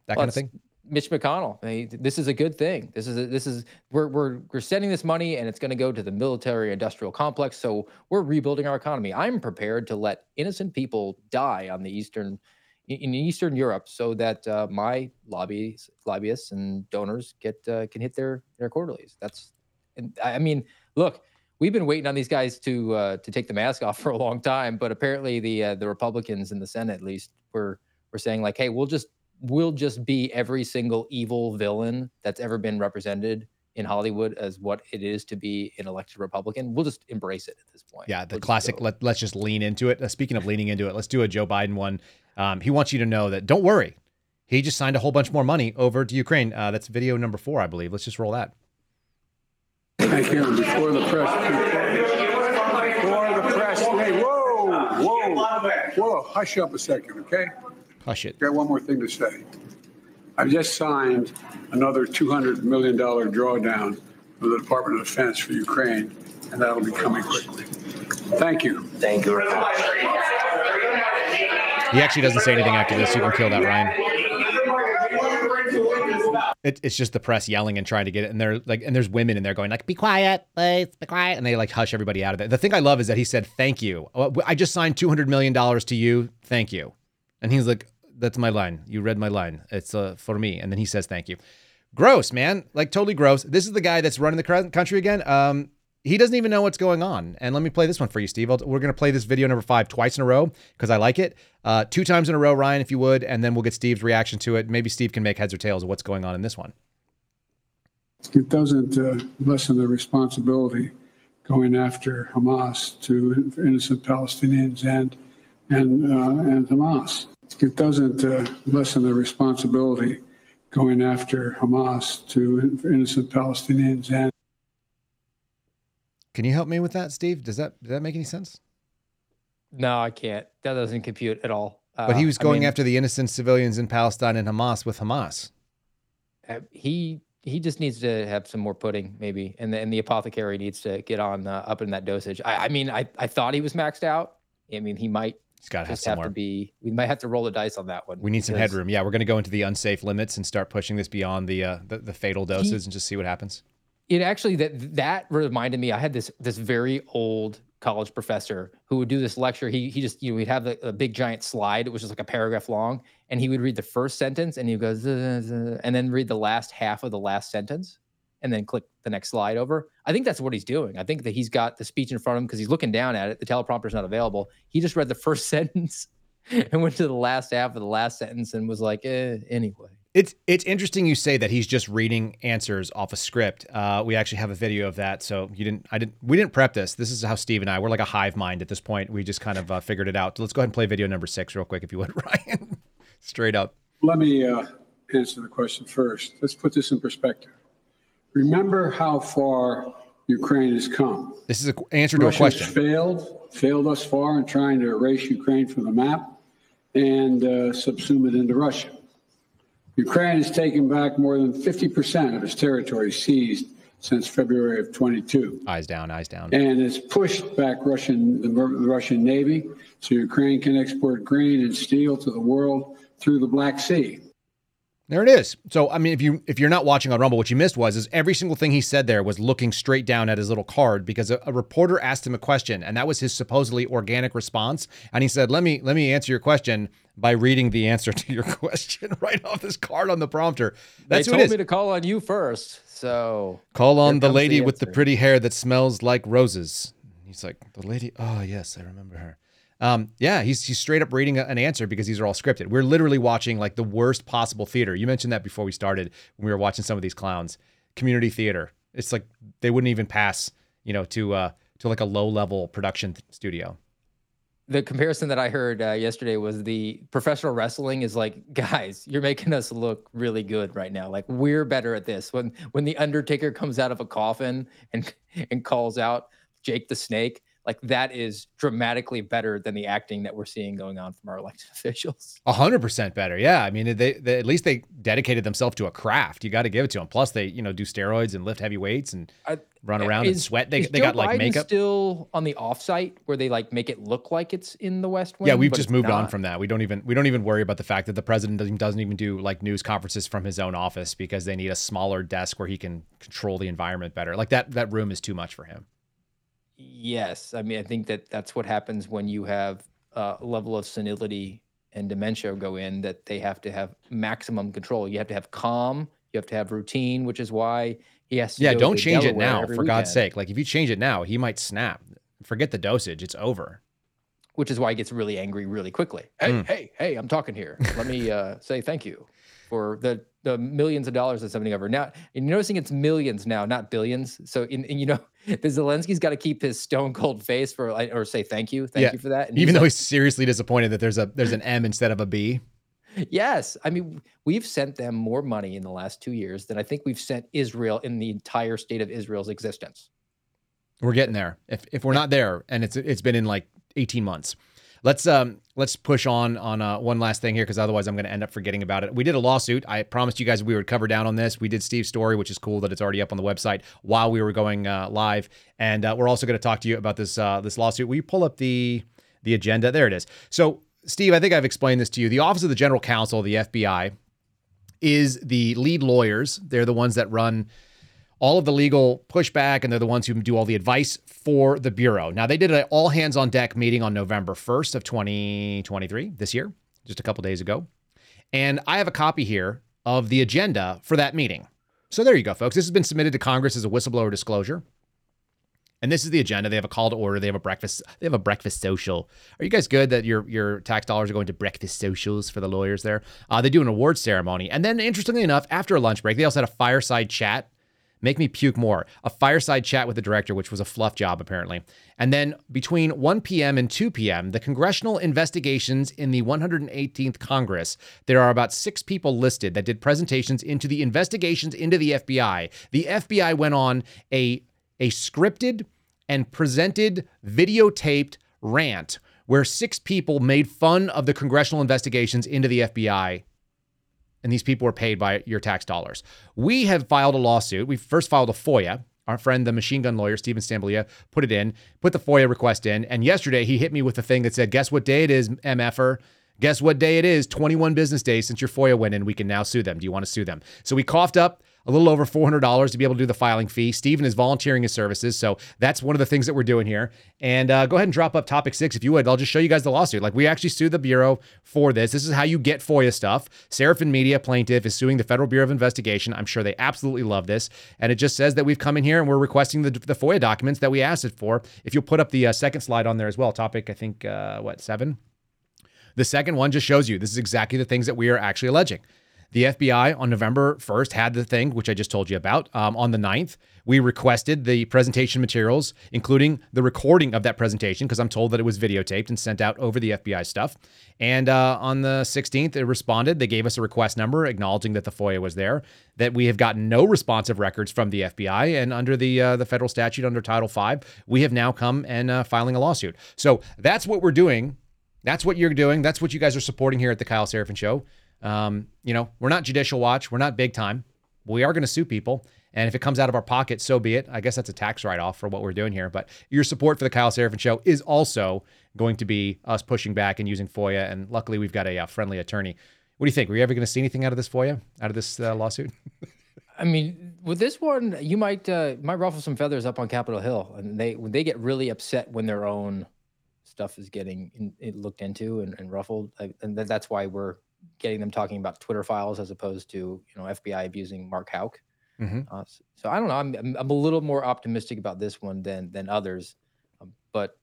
That well, kind of thing. Mitch McConnell, I mean, this is a good thing. This is a, this is we're we're we're sending this money, and it's going to go to the military-industrial complex. So we're rebuilding our economy. I'm prepared to let innocent people die on the eastern in Eastern Europe, so that uh, my lobbies, lobbyists, and donors get uh, can hit their their quarterlies. That's, and I mean, look, we've been waiting on these guys to uh, to take the mask off for a long time, but apparently the uh, the Republicans in the Senate, at least, were were saying like, hey, we'll just We'll just be every single evil villain that's ever been represented in Hollywood as what it is to be an elected Republican. We'll just embrace it at this point. Yeah, the we'll classic, let, let's just lean into it. Uh, speaking of leaning into it, let's do a Joe Biden one. Um, he wants you to know that, don't worry, he just signed a whole bunch more money over to Ukraine. Uh, that's video number four, I believe. Let's just roll that. I hear before the press. Before the press. Hey, whoa, whoa, whoa, hush up a second, okay? I should. Got one more thing to say. I've just signed another two hundred million dollars drawdown from the Department of Defense for Ukraine, and that'll be coming quickly. Thank you. Thank you. He actually doesn't say anything after this. You can kill that, Ryan. It, it's just the press yelling and trying to get it, and they're like, and there's women in there going like, "Be quiet, please, be quiet," and they like hush everybody out of it. The thing I love is that he said, "Thank you. I just signed two hundred million dollars to you. Thank you," and he's like, "That's my line. You read my line. It's uh, for me." And then he says, "Thank you." Gross, man. Like totally gross. This is the guy that's running the country again. Um, he doesn't even know what's going on. And let me play this one for you, Steve. I'll, we're going to play this video number five twice in a row because I like it. Uh, two times in a row, Ryan, if you would, and then we'll get Steve's reaction to it. Maybe Steve can make heads or tails of what's going on in this one. It doesn't uh, lessen the responsibility going after Hamas to innocent Palestinians and and uh, and Hamas. It doesn't uh, lessen the responsibility going after Hamas to innocent Palestinians and. Can you help me with that, Steve? Does that does that make any sense? No, I can't. That doesn't compute at all. Uh, but he was going I mean, after the innocent civilians in Palestine and Hamas with Hamas. Uh, he he just needs to have some more pudding, maybe, and the, and the apothecary needs to get on uh, up in that dosage. I, I mean, I I thought he was maxed out. I mean, he might. It's got to have somewhere. Have to be, we might have to roll the dice on that one. We need some headroom. Yeah, we're going to go into the unsafe limits and start pushing this beyond the uh, the, the fatal doses he, and just see what happens. It actually, that that reminded me, I had this this very old college professor who would do this lecture. He he just, you know, we'd have the, a big giant slide, which is like a paragraph long, and he would read the first sentence, and he goes, and then read the last half of the last sentence, and then click the next slide over. I think that's what he's doing. I think that he's got the speech in front of him because he's looking down at it. The teleprompter's not available. He just read the first sentence and went to the last half of the last sentence and was like, eh, anyway. It's it's interesting you say that he's just reading answers off a script. Uh, we actually have a video of that. So you didn't, I didn't, we didn't prep this. This is how Steve and I, we're like a hive mind at this point. We just kind of uh, figured it out. So let's go ahead and play video number six real quick, if you would, Ryan, straight up. Let me uh, answer the question first. Let's put this in perspective. Remember how far Ukraine has come. This is an answer to Russia a question. Has failed, failed us far in trying to erase Ukraine from the map and uh, subsume it into Russia. Ukraine has taken back more than fifty percent of its territory seized since February of twenty-two. Eyes down, eyes down. And it's pushed back Russian the, the Russian Navy so Ukraine can export grain and steel to the world through the Black Sea. There it is. So, I mean, if you if you're not watching on Rumble, what you missed was is every single thing he said there was looking straight down at his little card because a, a reporter asked him a question, and that was his supposedly organic response. And he said, "Let me let me answer your question by reading the answer to your question right off this card on the prompter." That's they told it is. me to call on you first, so call on the lady the with the pretty hair that smells like roses. He's like, "The lady? Oh yes, I remember her." Um, yeah, he's he's straight up reading an answer because these are all scripted. We're literally watching like the worst possible theater. You mentioned that before we started when we were watching some of these clowns. Community theater. It's like they wouldn't even pass, you know, to uh, to like a low level production th- studio. The comparison that I heard uh, yesterday was the professional wrestling is like, guys, you're making us look really good right now. Like we're better at this. When when the Undertaker comes out of a coffin and and calls out Jake the Snake. Like that is dramatically better than the acting that we're seeing going on from our elected officials. A hundred percent better. Yeah. I mean, they, they, at least they dedicated themselves to a craft. You got to give it to them. Plus they, you know, do steroids and lift heavy weights and I, run around is, and sweat. They, they got Biden like makeup still on the offsite where they like make it look like it's in the West Wing. Yeah. We've just moved not. on from that. We don't even, we don't even worry about the fact that the president doesn't, doesn't even do like news conferences from his own office because they need a smaller desk where he can control the environment better. Like that, that room is too much for him. Yes. I mean, I think that that's what happens when you have uh, a level of senility and dementia go in that they have to have maximum control. You have to have calm. You have to have routine, which is why he has to. Yeah, don't change it now, for God's sake. Like if you change it now, he might snap. Forget the dosage. It's over. Which is why he gets really angry really quickly. Hey, mm. hey, hey, I'm talking here. Let me uh, say thank you for the the millions of dollars that's happening over now. And you're noticing it's millions now, not billions. So, in, in you know, the Zelensky's got to keep his stone cold face for, or say thank you, thank yeah. you for that. And even he's though like, he's seriously disappointed that there's a there's an M instead of a B. Yes, I mean we've sent them more money in the last two years than I think we've sent Israel in the entire state of Israel's existence. We're getting there. If if we're not there, and it's it's been in like eighteen months. Let's um let's push on on uh, one last thing here because otherwise I'm going to end up forgetting about it. We did a lawsuit. I promised you guys we would cover down on this. We did Steve's story, which is cool that it's already up on the website while we were going uh, live. And uh, we're also going to talk to you about this uh, this lawsuit. Will you pull up the the agenda? There it is. So, Steve, I think I've explained this to you. The Office of the General Counsel, the F B I, is the lead lawyers. They're the ones that run all of the legal pushback, and they're the ones who do all the advice for the Bureau. Now, they did an all-hands-on-deck meeting on November first of twenty twenty-three, this year, just a couple days ago. And I have a copy here of the agenda for that meeting. So there you go, folks. This has been submitted to Congress as a whistleblower disclosure. And this is the agenda. They have a call to order. They have a breakfast. They have a breakfast social. Are you guys good that your your tax dollars are going to breakfast socials for the lawyers there? Uh, they do an award ceremony. And then, interestingly enough, after a lunch break, they also had a fireside chat. Make me puke more. A fireside chat with the director, which was a fluff job, apparently. And then between one p.m. and two p.m., the congressional investigations in the one hundred eighteenth Congress, there are about six people listed that did presentations into the investigations into the F B I. The F B I went on a, a scripted and presented videotaped rant where six people made fun of the congressional investigations into the F B I. And these people were paid by your tax dollars. We have filed a lawsuit. We first filed a FOIA. Our friend, the machine gun lawyer, Stephen Stamblia, put it in, put the FOIA request in. And yesterday he hit me with a thing that said, guess what day it is, MFer? Guess what day it is? twenty-one business days since your FOIA went in. We can now sue them. Do you want to sue them? So we coughed up a little over four hundred dollars to be able to do the filing fee. Stephen is volunteering his services. So that's one of the things that we're doing here. And uh, go ahead and drop up topic six if you would. I'll just show you guys the lawsuit. Like, we actually sued the Bureau for this. This is how you get FOIA stuff. Seraphin Media plaintiff is suing the Federal Bureau of Investigation. I'm sure they absolutely love this. And it just says that we've come in here and we're requesting the, the FOIA documents that we asked it for. If you'll put up the uh, second slide on there as well. Topic, I think, uh, what, seven? The second one just shows you this is exactly the things that we are actually alleging. The F B I on November first had the thing, which I just told you about. Um, on the ninth, we requested the presentation materials, including the recording of that presentation, because I'm told that it was videotaped and sent out over the F B I stuff. And uh, on the sixteenth, it responded. They gave us a request number, acknowledging that the FOIA was there, that we have gotten no responsive records from the F B I. And under the uh, the federal statute, under Title five, we have now come and uh, filing a lawsuit. So that's what we're doing. That's what you're doing. That's what you guys are supporting here at the Kyle Seraphin Show. Um, you know, we're not Judicial Watch. We're not big time. We are going to sue people. And if it comes out of our pocket, so be it. I guess that's a tax write-off for what we're doing here. But your support for the Kyle Seraphin Show is also going to be us pushing back and using FOIA. And luckily, we've got a uh, friendly attorney. What do you think? Were you ever going to see anything out of this FOIA, out of this uh, lawsuit? I mean, with this one, you might uh, might ruffle some feathers up on Capitol Hill. And they they get really upset when their own stuff is getting in, it looked into and, and ruffled. And that's why we're getting them talking about Twitter files as opposed to, you know, F B I abusing Mark Houck. Mm-hmm. Uh, so, so I don't know. I'm I'm a little more optimistic about this one than than others, um, but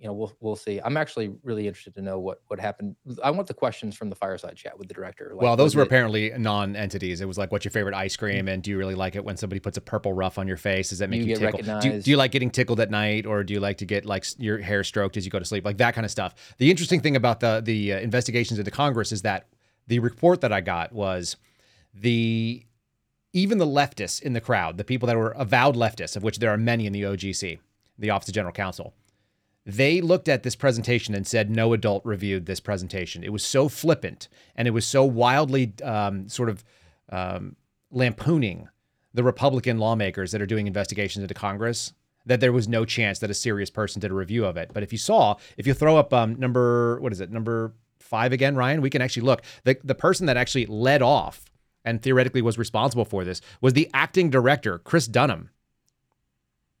you know, we'll we'll see. I'm actually really interested to know what what happened. I want the questions from the fireside chat with the director. Like, well, those were it, apparently non-entities. It was like, what's your favorite ice cream, and do you really like it when somebody puts a purple ruff on your face? Does that make you, you tickle? Do you, do you like getting tickled at night, or do you like to get like your hair stroked as you go to sleep? Like that kind of stuff. The interesting thing about the the uh, investigations into Congress is that the report that I got was the even the leftists in the crowd, the people that were avowed leftists, of which there are many in the O G C, the Office of General Counsel, they looked at this presentation and said no adult reviewed this presentation. It was so flippant and it was so wildly um, sort of um, lampooning the Republican lawmakers that are doing investigations into Congress that there was no chance that a serious person did a review of it. But if you saw, if you throw up um, number, what is it, number five again, Ryan, we can actually look. The, the person that actually led off and theoretically was responsible for this was the acting director, Chris Dunham.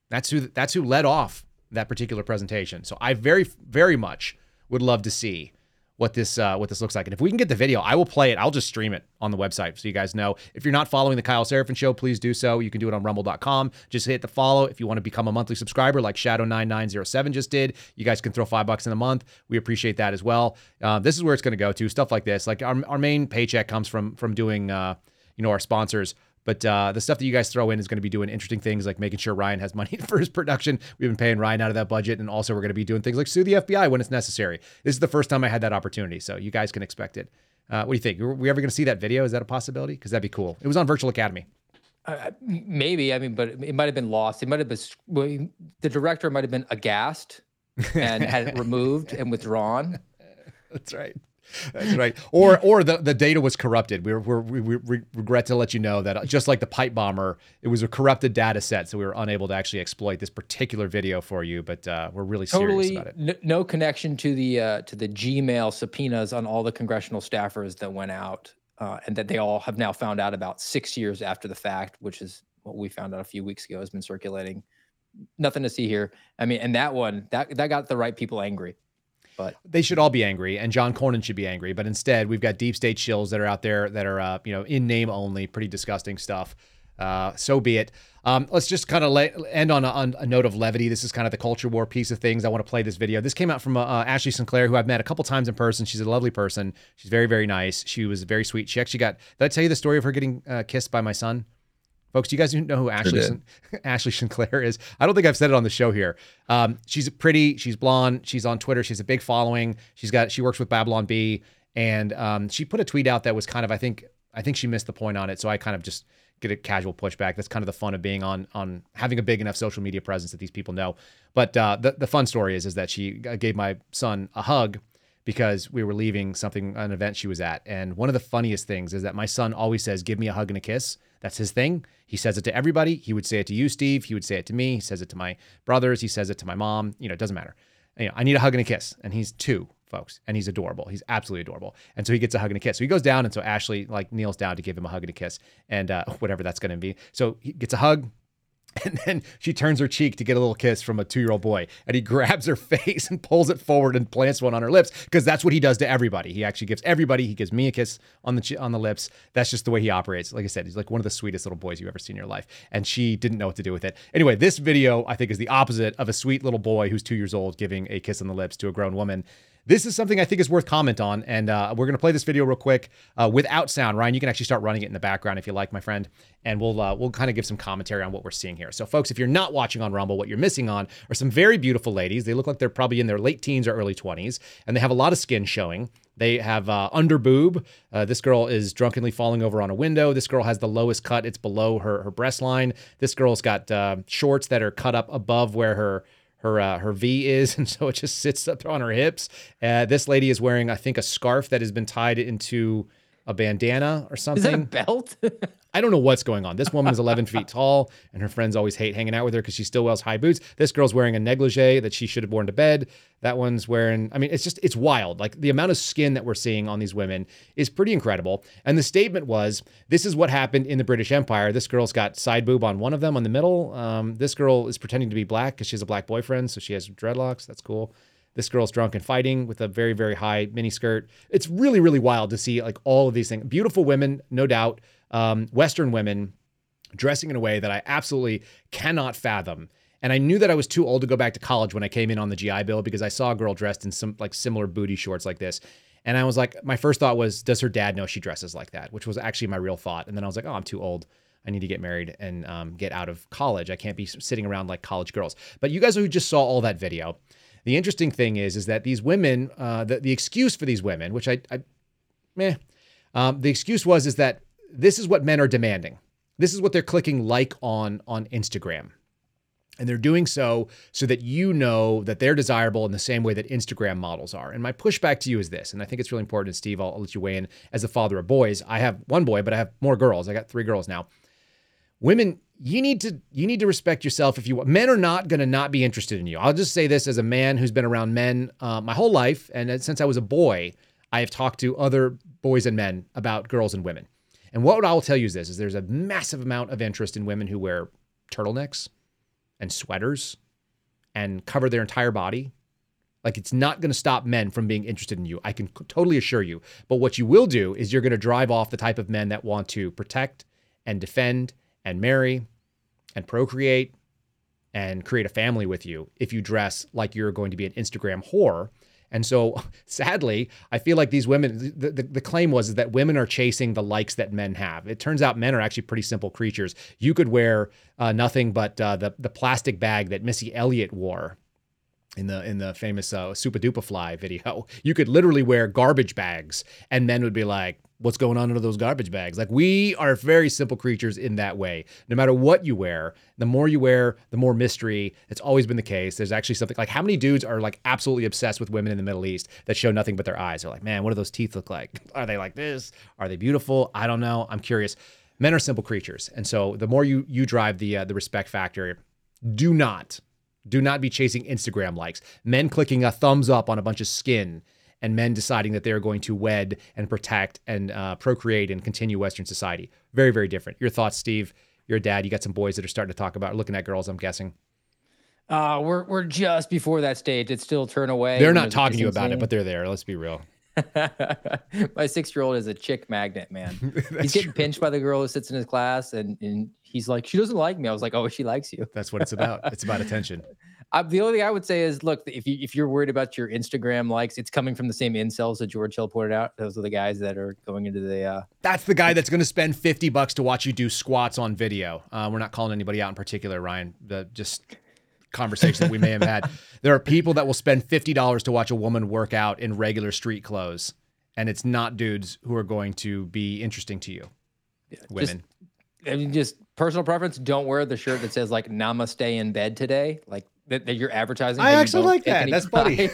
That's who, that's who led off that particular presentation. So I very, very much would love to see what this uh, what this looks like. And if we can get the video, I will play it. I'll just stream it on the website so you guys know. If you're not following the Kyle Seraphin Show, please do so. You can do it on rumble dot com. Just hit the follow. If you want to become a monthly subscriber like Shadow nine nine zero seven just did, you guys can throw five bucks in a month. We appreciate that as well. Uh, this is where it's going to go to, stuff like this. Like our, our main paycheck comes from from doing uh, you know, our sponsors. But uh, the stuff that you guys throw in is going to be doing interesting things like making sure Ryan has money for his production. We've been paying Ryan out of that budget. And also we're going to be doing things like sue the F B I when it's necessary. This is the first time I had that opportunity. So you guys can expect it. Uh, what do you think? Are we ever going to see that video? Is that a possibility? Because that'd be cool. It was on Virtual Academy. Uh, maybe. I mean, but it might've been lost. It might've been, the director might've been aghast and had it removed and withdrawn. That's right. That's right. Or or the, the data was corrupted. We, were, we, we we regret to let you know that just like the pipe bomber, it was a corrupted data set. So we were unable to actually exploit this particular video for you. But uh, we're really totally serious about it. N- no connection to the uh, to the Gmail subpoenas on all the congressional staffers that went out uh, and that they all have now found out about six years after the fact, which is what we found out a few weeks ago has been circulating. Nothing to see here. I mean, and that one, that, that got the right people angry. But they should all be angry, and John Cornyn should be angry. But instead, we've got deep state shills that are out there that are, uh, you know, in name only, pretty disgusting stuff. Uh, so be it. Um, let's just kind of end on a, on a note of levity. This is kind of the culture war piece of things. I want to play this video. This came out from uh, Ashley Sinclair, who I've met a couple times in person. She's a lovely person. She's very, very nice. She was very sweet. She actually got, did I tell you the story of her getting uh, kissed by my son? Folks, do you guys know who Ashley Sin- Ashley Sinclair is? I don't think I've said it on the show here. Um, she's pretty. She's blonde. She's on Twitter. She has a big following. She's got. She works with Babylon Bee, and um, she put a tweet out that was kind of. I think. I think she missed the point on it. So I kind of just get a casual pushback. That's kind of the fun of being on on having a big enough social media presence that these people know. But uh, the the fun story is is that she gave my son a hug because we were leaving something an event she was at. And one of the funniest things is that my son always says, "Give me a hug and a kiss." That's his thing. He says it to everybody. He would say it to you, Steve. He would say it to me. He says it to my brothers. He says it to my mom. You know, it doesn't matter. You know, I need a hug and a kiss. And he's two, folks. And he's adorable. He's absolutely adorable. And so he gets a hug and a kiss. So he goes down. And so Ashley like kneels down to give him a hug and a kiss and uh, whatever that's going to be. So he gets a hug. And then she turns her cheek to get a little kiss from a two-year-old boy. And he grabs her face and pulls it forward and plants one on her lips because that's what he does to everybody. He actually gives everybody. He gives me a kiss on the on the lips. That's just the way he operates. Like I said, he's like one of the sweetest little boys you've ever seen in your life. And she didn't know what to do with it. Anyway, this video, I think, is the opposite of a sweet little boy who's two years old giving a kiss on the lips to a grown woman. This is something I think is worth comment on. And uh, we're going to play this video real quick uh, without sound. Ryan, you can actually start running it in the background if you like, my friend. And we'll uh, we'll kind of give some commentary on what we're seeing here. So, folks, if you're not watching on Rumble, what you're missing on are some very beautiful ladies. They look like they're probably in their late teens or early twenties. And they have a lot of skin showing. They have uh, under boob. Uh, this girl is drunkenly falling over on a window. This girl has the lowest cut. It's below her, her breast line. This girl's got uh, shorts that are cut up above where her... her uh, her V is, and so it just sits up on her hips. Uh, this lady is wearing, I think, a scarf that has been tied into a bandana or something. Is that a belt? I don't know what's going on. This woman is eleven feet tall, and her friends always hate hanging out with her because she still wears high boots. This girl's wearing a negligee that she should have worn to bed. That one's wearing, I mean, it's just, it's wild. Like the amount of skin that we're seeing on these women is pretty incredible. And the statement was, this is what happened in the British Empire. This girl's got side boob on one of them on the middle. Um, this girl is pretending to be black because she has a black boyfriend. So she has dreadlocks. That's cool. This girl's drunk and fighting with a very, very high mini skirt. It's really, really wild to see like all of these things. Beautiful women, no doubt. Um, Western women dressing in a way that I absolutely cannot fathom. And I knew that I was too old to go back to college when I came in on the G I Bill because I saw a girl dressed in some like similar booty shorts like this. And I was like, my first thought was, does her dad know she dresses like that? Which was actually my real thought. And then I was like, oh, I'm too old. I need to get married and um, get out of college. I can't be sitting around like college girls. But you guys who just saw all that video, the interesting thing is, is that these women, uh, the, the excuse for these women, which I, I meh, um, the excuse was, is that this is what men are demanding. This is what they're clicking like on on Instagram. And they're doing so so that you know that they're desirable in the same way that Instagram models are. And my pushback to you is this, and I think it's really important, and Steve, I'll, I'll let you weigh in as a father of boys. I have one boy, but I have more girls. I got three girls now. Women, you need to you need to respect yourself if you want. Men are not going to not be interested in you. I'll just say this as a man who's been around men uh, my whole life. And since I was a boy, I have talked to other boys and men about girls and women. And what I will tell you is this, is there's a massive amount of interest in women who wear turtlenecks and sweaters and cover their entire body. Like, it's not going to stop men from being interested in you. I can totally assure you. But what you will do is you're going to drive off the type of men that want to protect and defend and marry and procreate and create a family with you if you dress like you're going to be an Instagram whore. And so, sadly, I feel like these women, the, the, the claim was is that women are chasing the likes that men have. It turns out men are actually pretty simple creatures. You could wear uh, nothing but uh, the, the plastic bag that Missy Elliott wore in the in the famous uh, Super Duper Fly video. You could literally wear garbage bags and men would be like, what's going on under those garbage bags? Like, we are very simple creatures in that way. No matter what you wear, the more you wear, the more mystery. It's always been the case. There's actually something like, how many dudes are like absolutely obsessed with women in the Middle East that show nothing but their eyes? They're like, man, what do those teeth look like? Are they like this? Are they beautiful? I don't know. I'm curious. Men are simple creatures. And so the more you you drive the uh, the respect factor, do not, do not be chasing Instagram likes. Men clicking a thumbs up on a bunch of skin and men deciding that they're going to wed and protect and uh, procreate and continue Western society. Very, very different. Your thoughts, Steve? You're a dad. You got some boys that are starting to talk about looking at girls, I'm guessing. Uh, we're we're just before that stage. It's still turn away. They're not talking to you about it, but they're there. Let's be real. My six-year-old is a chick magnet, man. He's getting true. pinched by the girl who sits in his class, and, and he's like, she doesn't like me. I was like, oh, she likes you. That's what it's about. It's about attention. I, the only thing I would say is, look, if, you, if you're worried about your Instagram likes, it's coming from the same incels that George Hill pointed out. Those are the guys that are going into the... Uh, that's the guy that's going to spend fifty bucks to watch you do squats on video. Uh, we're not calling anybody out in particular, Ryan. The, just... conversation that we may have had. There are people that will spend fifty dollars to watch a woman work out in regular street clothes, and it's not dudes who are going to be interesting to you. Yeah, women. Just, I mean, just personal preference. Don't wear the shirt that says like "Namaste in bed today." Like that, that you're advertising. I actually like that. That's funny.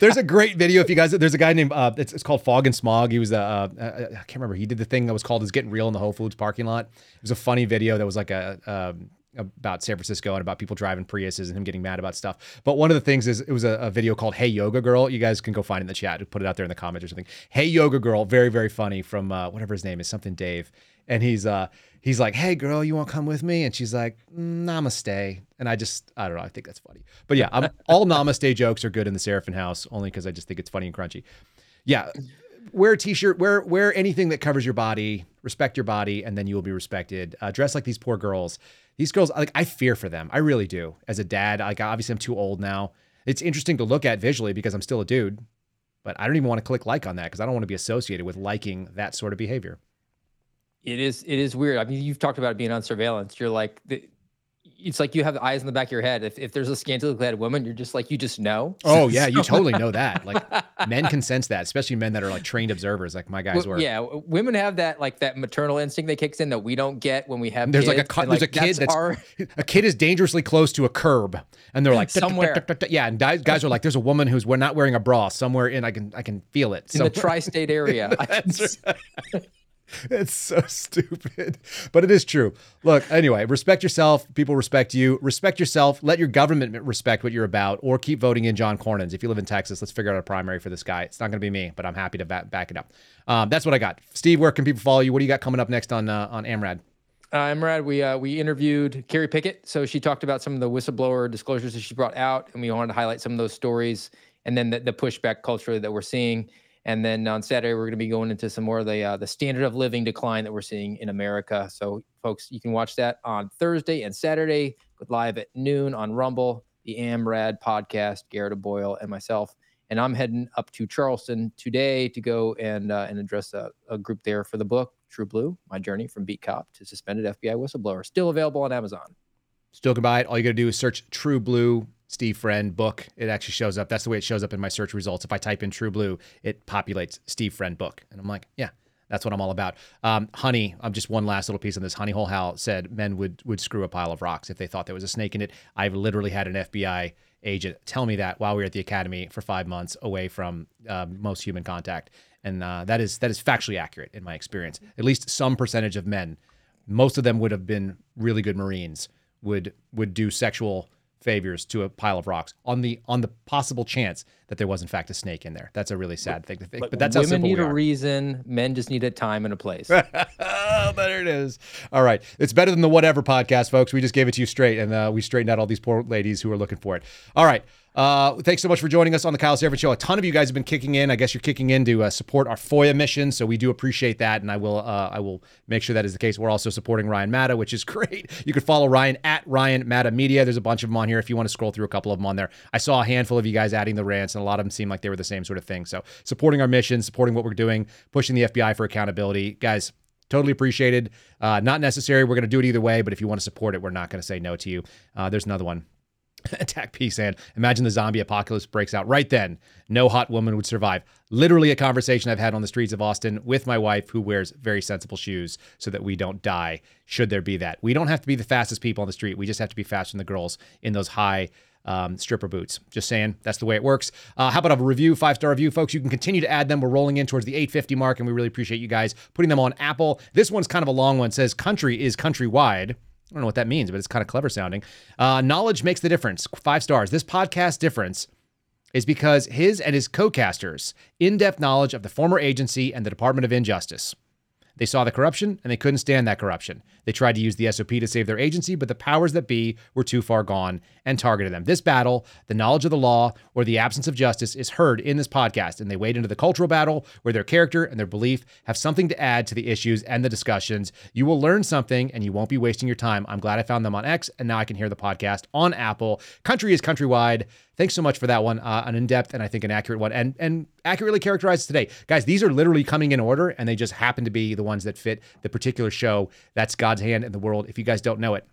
There's a great video. If you guys, there's a guy named uh, it's, it's called Fog and Smog. He was a uh, uh, I can't remember. He did the thing that was called "Is Getting Real" in the Whole Foods parking lot. It was a funny video that was like a. Um, about San Francisco and about people driving Priuses and him getting mad about stuff. But one of the things is it was a, a video called Hey Yoga Girl. You guys can go find it in the chat and put it out there in the comments or something. Hey Yoga Girl. Very, very funny from uh, whatever his name is, something Dave. And he's uh, he's like, hey girl, you want to come with me? And she's like, namaste. And I just, I don't know. I think that's funny. But yeah, I'm, all namaste jokes are good in the Seraphin house only because I just think it's funny and crunchy. Yeah. Wear a t-shirt, wear, wear anything that covers your body, respect your body, and then you will be respected. Uh, dress like these poor girls. These girls, like, I fear for them. I really do. As a dad, like, obviously I'm too old now. It's interesting to look at visually because I'm still a dude, but I don't even want to click like on that because I don't want to be associated with liking that sort of behavior. It is, it is weird. I mean, you've talked about it being on surveillance. You're like... The- It's like you have eyes in the back of your head. If if there's a scantily clad woman, you're just like, you just know. Oh, yeah. You totally know that. Like men can sense that, especially men that are like trained observers like my guys well, were. Yeah. Women have that like that maternal instinct that kicks in that we don't get when we have there's kids. Like a, and, like, there's a kid that's, that's our... a kid is dangerously close to a curb and they're like, somewhere. Yeah. And guys are like, there's a woman who's we're not wearing a bra somewhere in. I can I can feel it. In the tri-state area. It's so stupid, but it is true. Look, anyway, respect yourself. People respect you. Respect yourself. Let your government respect what you're about, or keep voting in John Cornyn. If you live in Texas, let's figure out a primary for this guy. It's not going to be me, but I'm happy to back, back it up. Um, that's what I got. Steve, where can people follow you? What do you got coming up next on uh, on AMRAD? Uh, AMRAD, we uh, we interviewed Carrie Pickett. So she talked about some of the whistleblower disclosures that she brought out, and we wanted to highlight some of those stories and then the, the pushback culture that we're seeing. And then on Saturday, we're going to be going into some more of the uh, the standard of living decline that we're seeing in America. So, folks, you can watch that on Thursday and Saturday live at noon on Rumble, the AMRAD podcast, Garrett Boyle and myself. And I'm heading up to Charleston today to go and uh, and address a, a group there for the book, True Blue, My Journey from Beat Cop to Suspended F B I Whistleblower. Still available on Amazon. Still can buy it. All you got to do is search True Blue Steve Friend book. It actually shows up. That's the way it shows up in my search results. If I type in True Blue, it populates Steve Friend book. And I'm like, yeah, that's what I'm all about. Um, honey, I'm just one last little piece on this. Honey Hole Hal said men would, would screw a pile of rocks if they thought there was a snake in it. I've literally had an F B I agent tell me that while we were at the academy for five months away from uh, most human contact. And uh, that is that is factually accurate in my experience. At least some percentage of men, most of them would have been really good Marines, would would do sexual favors to a pile of rocks on the on the possible chance that there was in fact a snake in there. That's a really sad thing to think, but, but that's how simple we are. Women need a reason, men just need a time and a place. Oh, there it is. All right, it's better than the whatever podcast, folks. We just gave it to you straight, and uh, we straightened out all these poor ladies who are looking for it. All right, uh, thanks so much for joining us on the Kyle Seraphin Show. A ton of you guys have been kicking in. I guess you're kicking in to uh, support our FOIA mission, so we do appreciate that, and I will uh, I will make sure that is the case. We're also supporting Ryan Matta, which is great. You can follow Ryan at Ryan Matta Media. There's a bunch of them on here if you want to scroll through a couple of them on there. I saw a handful of you guys adding the rants, and a lot of them seemed like they were the same sort of thing. So supporting our mission, supporting what we're doing, pushing the F B I for accountability. Guys, totally appreciated. Uh, not necessary. We're going to do it either way, but if you want to support it, we're not going to say no to you. Uh, there's another one. Attack Peace and imagine the zombie apocalypse breaks out right then. No hot woman would survive. Literally a conversation I've had on the streets of Austin with my wife, who wears very sensible shoes so that we don't die should there be that. We don't have to be the fastest people on the street. We just have to be faster than the girls in those high Um, stripper boots. Just saying, that's the way it works. Uh, how about a review, five-star review, folks? You can continue to add them. We're rolling in towards the eight fifty mark, and we really appreciate you guys putting them on Apple. This one's kind of a long one. It says, country is countrywide. I don't know what that means, but it's kind of clever sounding. Uh, knowledge makes the difference. Five stars. This podcast difference is because his and his co-casters' in-depth knowledge of the former agency and the Department of Injustice. They saw the corruption, and they couldn't stand that corruption. They tried to use the S O P to save their agency, but the powers that be were too far gone and targeted them. This battle, the knowledge of the law or the absence of justice, is heard in this podcast, and they wade into the cultural battle where their character and their belief have something to add to the issues and the discussions. You will learn something, and you won't be wasting your time. I'm glad I found them on X, and now I can hear the podcast on Apple. Country is countrywide. Thanks so much for that one, uh, an in-depth and I think an accurate one, and and accurately characterized today. Guys, these are literally coming in order, and they just happen to be the ones that fit the particular show. That's God's hand in the world, if you guys don't know it.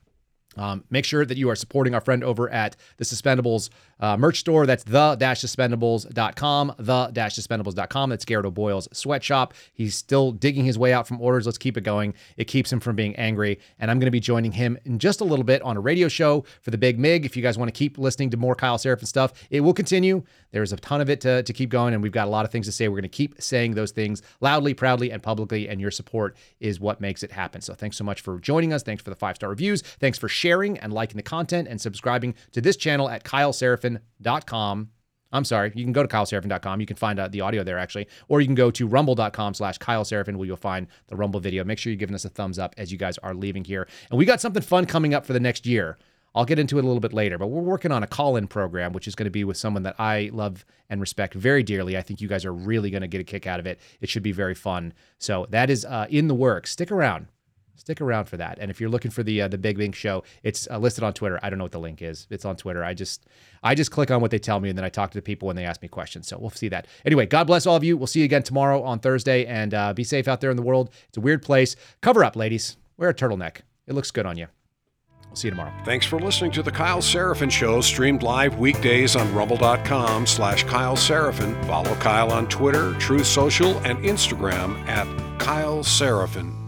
Um, make sure that you are supporting our friend over at the Suspendables uh, merch store. That's the dash suspendables dot com, the dash suspendables dot com. That's Garrett O'Boyle's sweatshop. He's still digging his way out from orders. Let's keep it going. It keeps him from being angry. And I'm going to be joining him in just a little bit on a radio show for the Big Mig. If you guys want to keep listening to more Kyle Seraphin stuff, it will continue. There's a ton of it to, to keep going, and we've got a lot of things to say. We're going to keep saying those things loudly, proudly, and publicly, and your support is what makes it happen. So thanks so much for joining us. Thanks for the five-star reviews. Thanks for sharing. sharing and liking the content and subscribing to this channel at kyle seraphin dot com. I'm sorry, you can go to kyle seraphin dot com. You can find uh, the audio there, actually. Or you can go to rumble dot com slash kyle seraphin, where you'll find the Rumble video. Make sure you're giving us a thumbs up as you guys are leaving here. And we got something fun coming up for the next year. I'll get into it a little bit later, but we're working on a call-in program, which is going to be with someone that I love and respect very dearly. I think you guys are really going to get a kick out of it. It should be very fun. So that is uh, in the works. Stick around. Stick around for that. And if you're looking for the uh, the Big Link show, it's uh, listed on Twitter. I don't know what the link is. It's on Twitter. I just I just click on what they tell me, and then I talk to the people when they ask me questions. So we'll see that. Anyway, God bless all of you. We'll see you again tomorrow on Thursday, and uh, be safe out there in the world. It's a weird place. Cover up, ladies. Wear a turtleneck. It looks good on you. We'll see you tomorrow. Thanks for listening to The Kyle Seraphin Show, streamed live weekdays on rumble dot com slash Kyle Seraphin. Follow Kyle on Twitter, Truth Social, and Instagram at Kyle Seraphin.